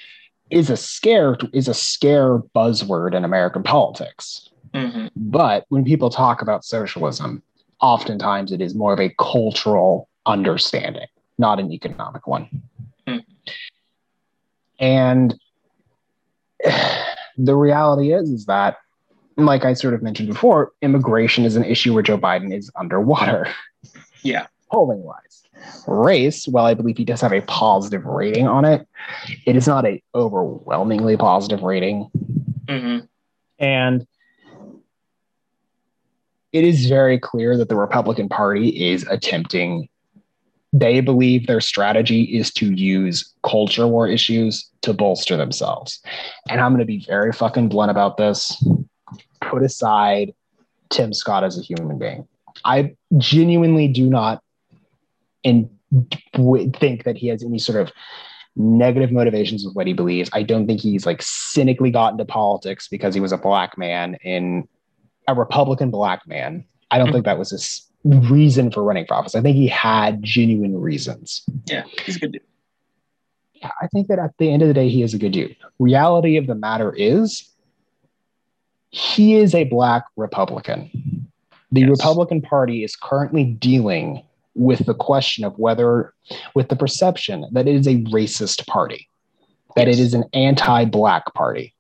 is a scare buzzword in American politics. Mm-hmm. But when people talk about socialism, oftentimes it is more of a cultural understanding, not an economic one. Mm-hmm. And the reality is that, like I sort of mentioned before, immigration is an issue where Joe Biden is underwater. Yeah. Polling wise. Race, while I believe he does have a positive rating on it, it is not a overwhelmingly positive rating. Mm-hmm. And it is very clear that the Republican Party is attempting, they believe their strategy is to use culture war issues to bolster themselves. And I'm going to be very fucking blunt about this. Put aside Tim Scott as a human being. I genuinely do not think that he has any sort of negative motivations with what he believes. I don't think he's like cynically got into politics because he was a black man, in a Republican black man. I don't think that was his reason for running for office. I think he had genuine reasons. Yeah, he's a good dude. Yeah, I think that at the end of the day, he is a good dude. Reality of the matter is, he is a black Republican. The Republican Party is currently dealing with the question of whether, with the perception that it is a racist party, that it is an anti-black party.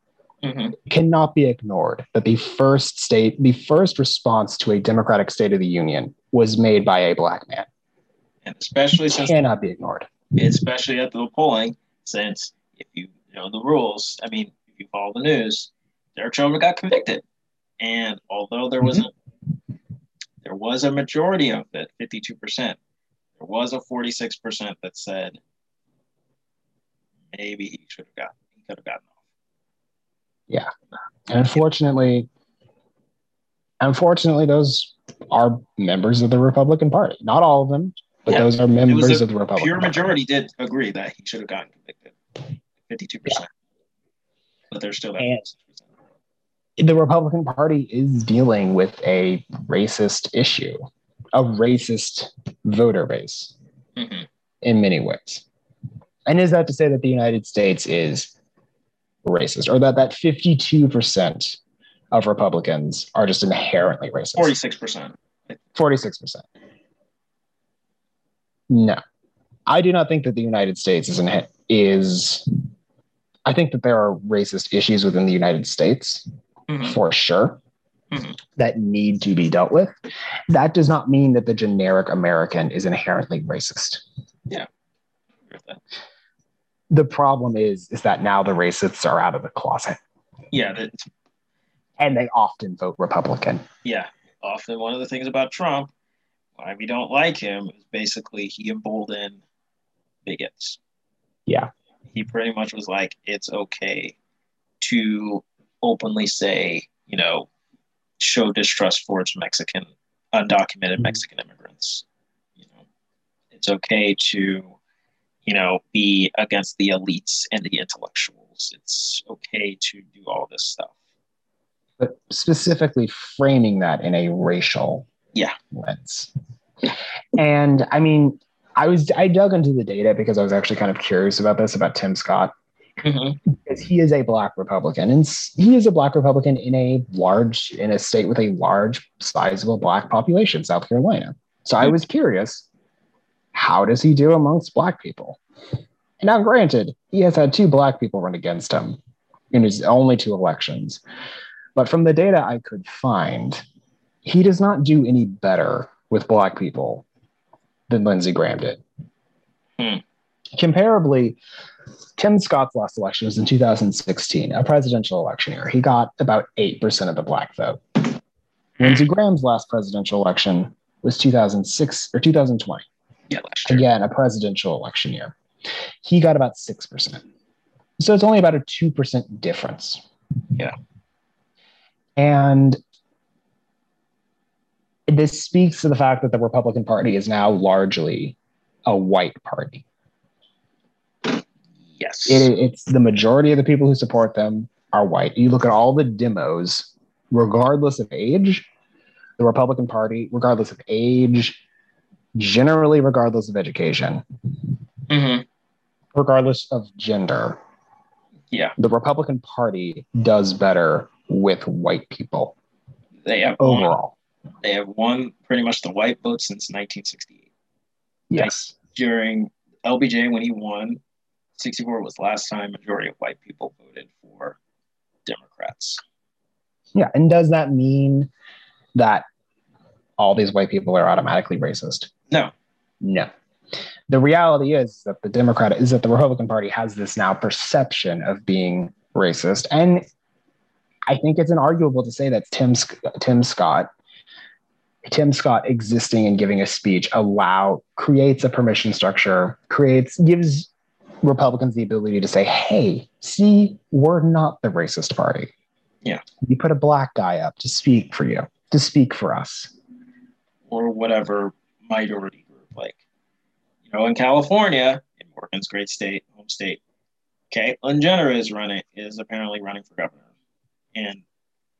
It cannot be ignored that the first response to a Democratic State of the Union was made by a black man. And especially since it cannot be ignored. Especially at the polling, since if you know the rules, I mean, if you follow the news, Derek Chauvin got convicted. And although there was a majority of it, 52%, there was a 46% that said maybe he could have gotten off. Yeah. And unfortunately, those are members of the Republican Party. Not all of them, but those are members of the Republican Party. Pure majority did agree that he should have gotten convicted, 52%. Yeah. But there's still that. The Republican Party is dealing with a racist issue, a racist voter base in many ways. And is that to say that the United States is racist, or that 52% of Republicans are just inherently racist? 46%. 46%. No. I do not think that the United States is. I think that there are racist issues within the United States. For sure, that need to be dealt with. That does not mean that the generic American is inherently racist. Yeah. The problem is that now the racists are out of the closet. Yeah. And they often vote Republican. Yeah. Often one of the things about Trump, why we don't like him, is basically he emboldened bigots. Yeah. He pretty much was like, it's okay to openly say, you know, show distrust towards undocumented Mexican immigrants. You know, it's okay to, you know, be against the elites and the intellectuals. It's okay to do all this stuff. But specifically framing that in a racial lens. And I mean, I dug into the data because I was actually kind of curious about this, about Tim Scott. Because he is a black Republican, and he is a black Republican in a state with a large, sizable black population, South Carolina. So I was curious, how does he do amongst black people? And now, granted, he has had two black people run against him in his only two elections, but from the data I could find, he does not do any better with black people than Lindsey Graham did. Comparably, Tim Scott's last election was in 2016, a presidential election year. He got about 8% of the black vote. Lindsey Graham's last presidential election was 2006 or 2020. Yeah, last year. Again, a presidential election year. He got about 6%. So it's only about a 2% difference. Yeah. And this speaks to the fact that the Republican Party is now largely a white party. Yes, it's the majority of the people who support them are white. You look at all the demos, regardless of age, the Republican Party, regardless of age, generally regardless of education, regardless of gender. Yeah, the Republican Party does better with white people. They have won pretty much the white vote since 1968. Yes, like during LBJ when he won. 64 was last time majority of white people voted for Democrats. Yeah, and does that mean that all these white people are automatically racist? No. The reality is that the Republican Party has this now perception of being racist, and I think it's inarguable to say that Tim Scott existing and giving a speech creates a permission structure, gives Republicans the ability to say, hey, see, we're not the racist party. Yeah. You put a black guy up to speak for you, to speak for us. Or whatever minority group, like, you know, in California, in Morgan's great state, home state, Caitlyn Jenner is apparently running for governor. And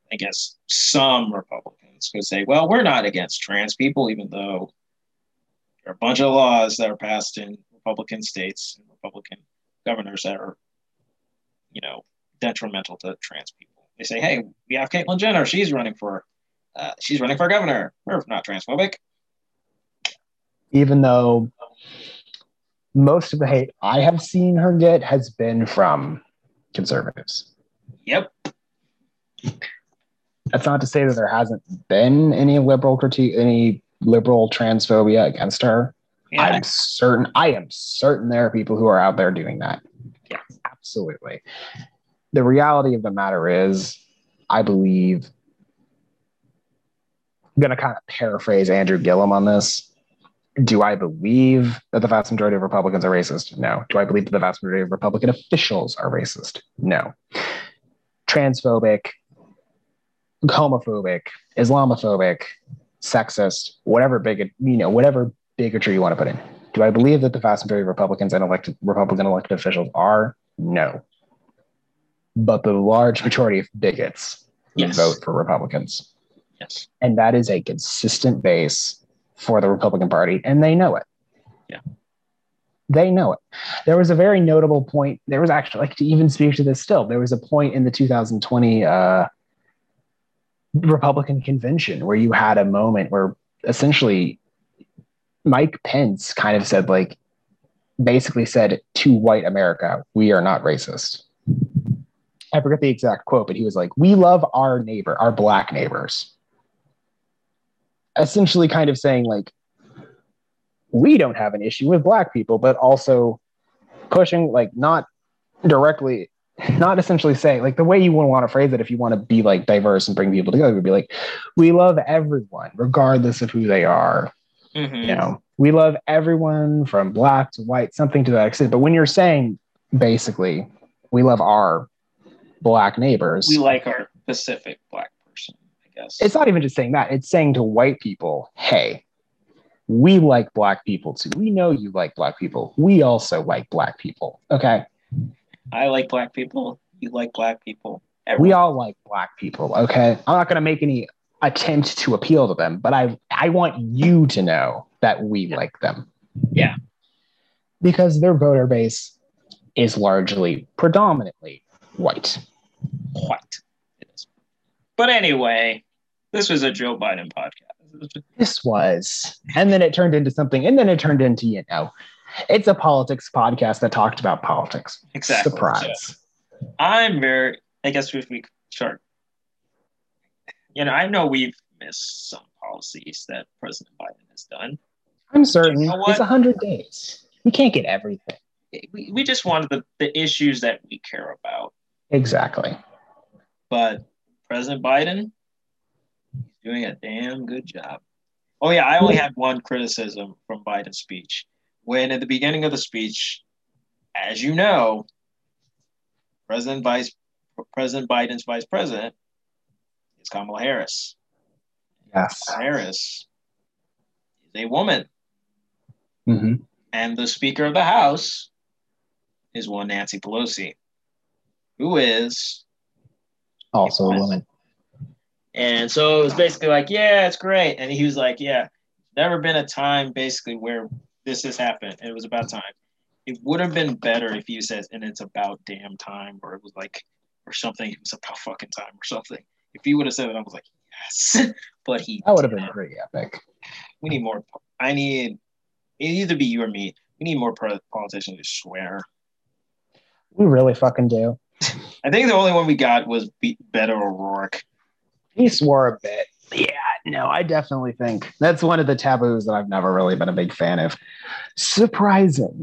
I guess some Republicans could say, well, we're not against trans people, even though there are a bunch of laws that are passed in Republican states and Republican governors that are, you know, detrimental to trans people. They say, hey, we have Caitlyn Jenner. She's running for governor. We're not transphobic. Even though most of the hate I have seen her get has been from conservatives. Yep. That's not to say that there hasn't been any liberal critique, any liberal transphobia against her. Yeah. I am certain there are people who are out there doing that. Yeah, absolutely. The reality of the matter is, I believe, I'm going to kind of paraphrase Andrew Gillum on this. Do I believe that the vast majority of Republicans are racist? No. Do I believe that the vast majority of Republican officials are racist? No. Transphobic, homophobic, Islamophobic, sexist, whatever bigot, you know, whatever bigotry you want to put in. Do I believe that the vast majority of Republicans and Republican elected officials are? No. But the large majority of bigots vote for Republicans. Yes. And that is a consistent base for the Republican Party, and they know it. Yeah. They know it. There was a very notable point. There was actually, like, to even speak to this still, there was a point in the 2020 Republican convention where you had a moment where essentially Mike Pence kind of said, like, basically said to white America, we are not racist. I forget the exact quote, but he was like, we love our neighbor, our black neighbors. Essentially kind of saying, like, we don't have an issue with black people, but also pushing, like, not directly, not essentially saying, like, the way you would want to phrase it if you want to be, like, diverse and bring people together would be like, we love everyone, regardless of who they are. Mm-hmm. You know, we love everyone from black to white, something to that extent. But when you're saying, basically, we love our black neighbors, we like our specific black person, I guess. It's not even just saying that. It's saying to white people, hey, we like black people too. We know you like black people. We also like black people. Okay. I like black people. You like black people. Everyone. We all like black people. Okay. I'm not going to make any attempt to appeal to them, but I want you to know that we like them. Yeah. Because their voter base is largely predominantly white. What? But anyway, this was a Joe Biden podcast. This was. And then it turned into something. And then it turned into, you know, it's a politics podcast that talked about politics. Exactly. Surprise. So I guess if we start, you know, I know we've missed some policies that President Biden has done. I'm certain. You know, it's 100 days. We can't get everything. We just wanted the issues that we care about. Exactly. But President Biden, he's doing a damn good job. Oh, yeah, I only had one criticism from Biden's speech. When at the beginning of the speech, as you know, President Biden's vice president is Kamala Harris. Yes. Kamala Harris is a woman. Mm-hmm. And the Speaker of the House is one Nancy Pelosi, who is also a woman. And so it was basically like, yeah, it's great. And he was like, yeah, never been a time basically where this has happened. And it was about time. It would have been better if you said, and it's about damn time, or it was like, or something. It was about fucking time or something. If he would have said it, I was like, yes. But that would have been pretty epic. We need more. It'd either be you or me. We need more politicians who swear. We really fucking do. I think the only one we got was Beto O'Rourke. He swore a bit. Yeah, no, I definitely think that's one of the taboos that I've never really been a big fan of. Surprising.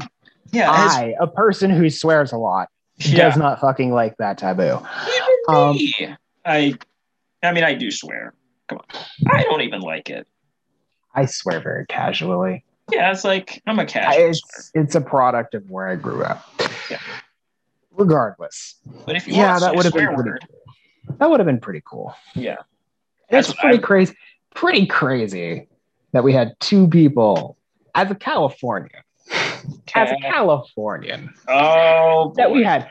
Yeah, a person who swears a lot, does not fucking like that taboo. Even me. I mean, I do swear. Come on. I don't even like it. I swear very casually. Yeah, it's like, I'm a casual. It's a product of where I grew up. Yeah. Regardless. But if you that would have been pretty cool. That would have been pretty cool. Yeah. It's crazy. Pretty crazy that we had two people as a Californian. Okay. As a Californian. Oh, that boy. We had.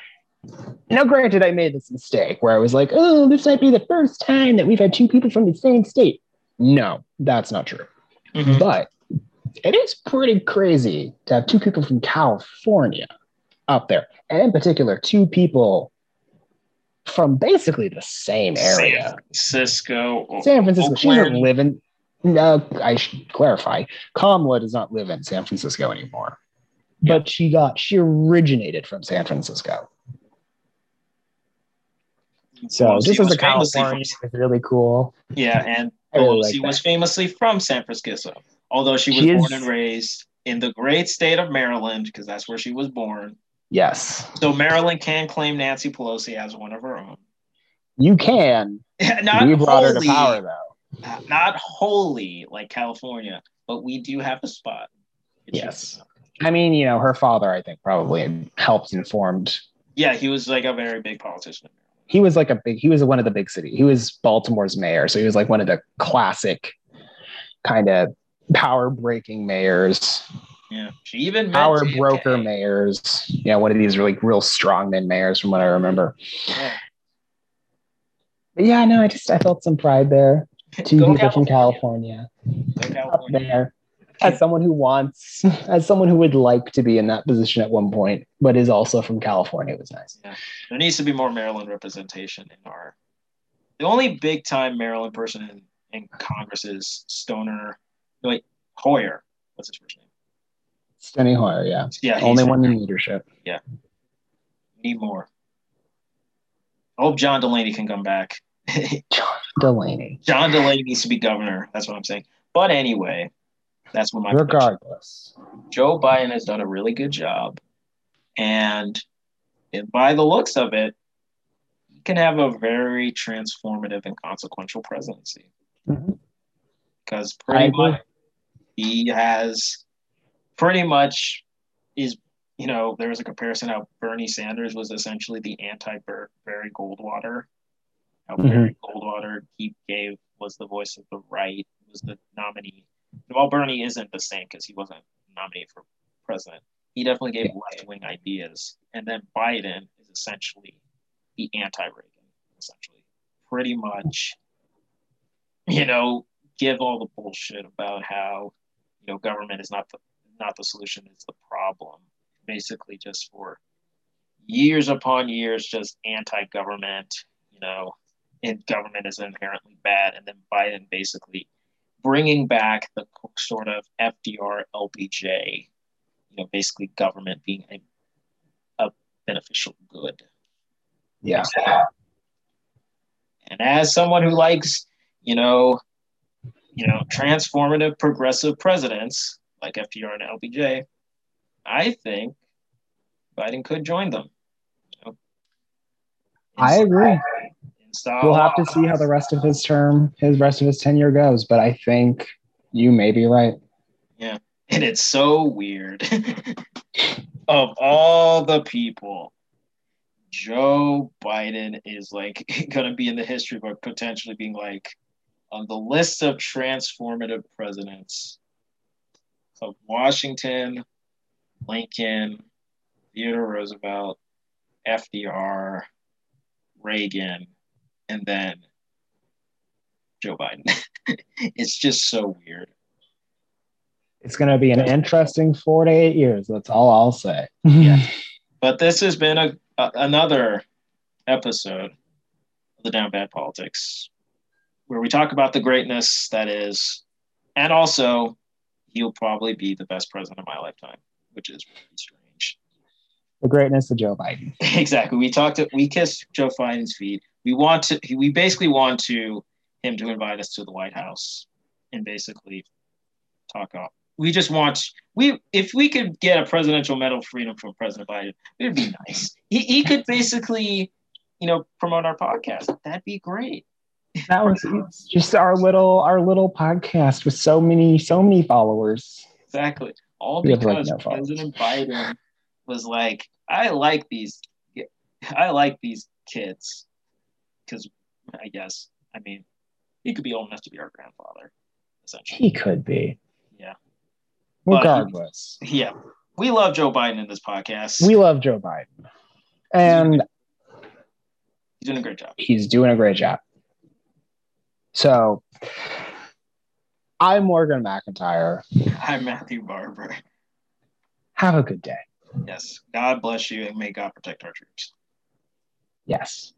Now, granted, I made this mistake where I was like, oh, this might be the first time that we've had two people from the same state. No, that's not true. Mm-hmm. But it is pretty crazy to have two people from California up there, and in particular, two people from basically the same area. San Francisco. She doesn't live in. No, I should clarify. Kamala does not live in San Francisco anymore, but she originated from San Francisco. So just as a Californian, it's really cool. Yeah, and Pelosi was famously from San Francisco, although she was born and raised in the great state of Maryland, because that's where she was born. Yes. So Maryland can claim Nancy Pelosi as one of her own. You can. We brought her to power, though. Not wholly like California, but we do have a spot. Yes. I mean, you know, her father, I think, probably helped informed. Yeah, he was like a very big politician. He was one of the big city. He was Baltimore's mayor. So he was like one of the classic kind of power-breaking mayors. Yeah, she even power broker mayors. Yeah, one of these really real strongman mayors, from what I remember. Yeah, but yeah, no, I felt some pride there. To you from California, up there, as someone who wants, as someone who would like to be in that position at one point, but is also from California, it was nice. Yeah, there needs to be more Maryland representation in our. The only big time Maryland person in Congress is Hoyer. What's his first name? Steny Hoyer, yeah. Only one in leadership. Yeah. Need more. I hope John Delaney can come back. John Delaney needs to be governor. That's what I'm saying. But anyway, that's what my regardless. Prediction. Joe Biden has done a really good job. And by the looks of it, he can have a very transformative and consequential presidency. Mm-hmm. Because he you know, there was a comparison how Bernie Sanders was essentially the anti-Barry Goldwater. How Barry Goldwater was the voice of the right, was the nominee. Well, Bernie isn't the same because he wasn't nominated for president. He definitely gave left-wing ideas. And then Biden is essentially the anti-Reagan, Pretty much, you know, give all the bullshit about how, you know, government is not the solution, it's the problem. Basically just for years upon years, just anti-government, you know, and government is inherently bad. And then Biden basically bringing back the sort of FDR, LBJ, you know, basically government being a beneficial good. Yeah. And as someone who likes, you know, transformative progressive presidents, like FDR and LBJ, I think Biden could join them. You know? I agree. We'll have to see how the rest of his term, his rest of his tenure goes, but I think you may be right. Yeah, and it's so weird. Of all the people, Joe Biden is like going to be in the history book, potentially being like on the list of transformative presidents of Washington, Lincoln, Theodore Roosevelt, FDR, Reagan, and then Joe Biden. It's just so weird. It's going to be an interesting 4 to 8 years. That's all I'll say. Yeah. But this has been another episode of the Down Bad Politics, where we talk about the greatness that is, and also he'll probably be the best president of my lifetime, which is really strange. The greatness of Joe Biden. Exactly. We kissed Joe Biden's feet. We basically want him to invite us to the White House and basically talk up. We just if we could get a Presidential Medal of Freedom from President Biden, it'd be nice. He could basically, you know, promote our podcast. That'd be great. That was just our little podcast with so many followers. Exactly. All because President Biden was like, I like these kids. Because I mean, he could be old enough to be our grandfather, essentially. He could be. Yeah. Regardless. Yeah. We love Joe Biden in this podcast. We love Joe Biden. And he's doing a great job. So, I'm Morgan McIntyre. I'm Matthew Barber. Have a good day. Yes. God bless you and may God protect our troops. Yes.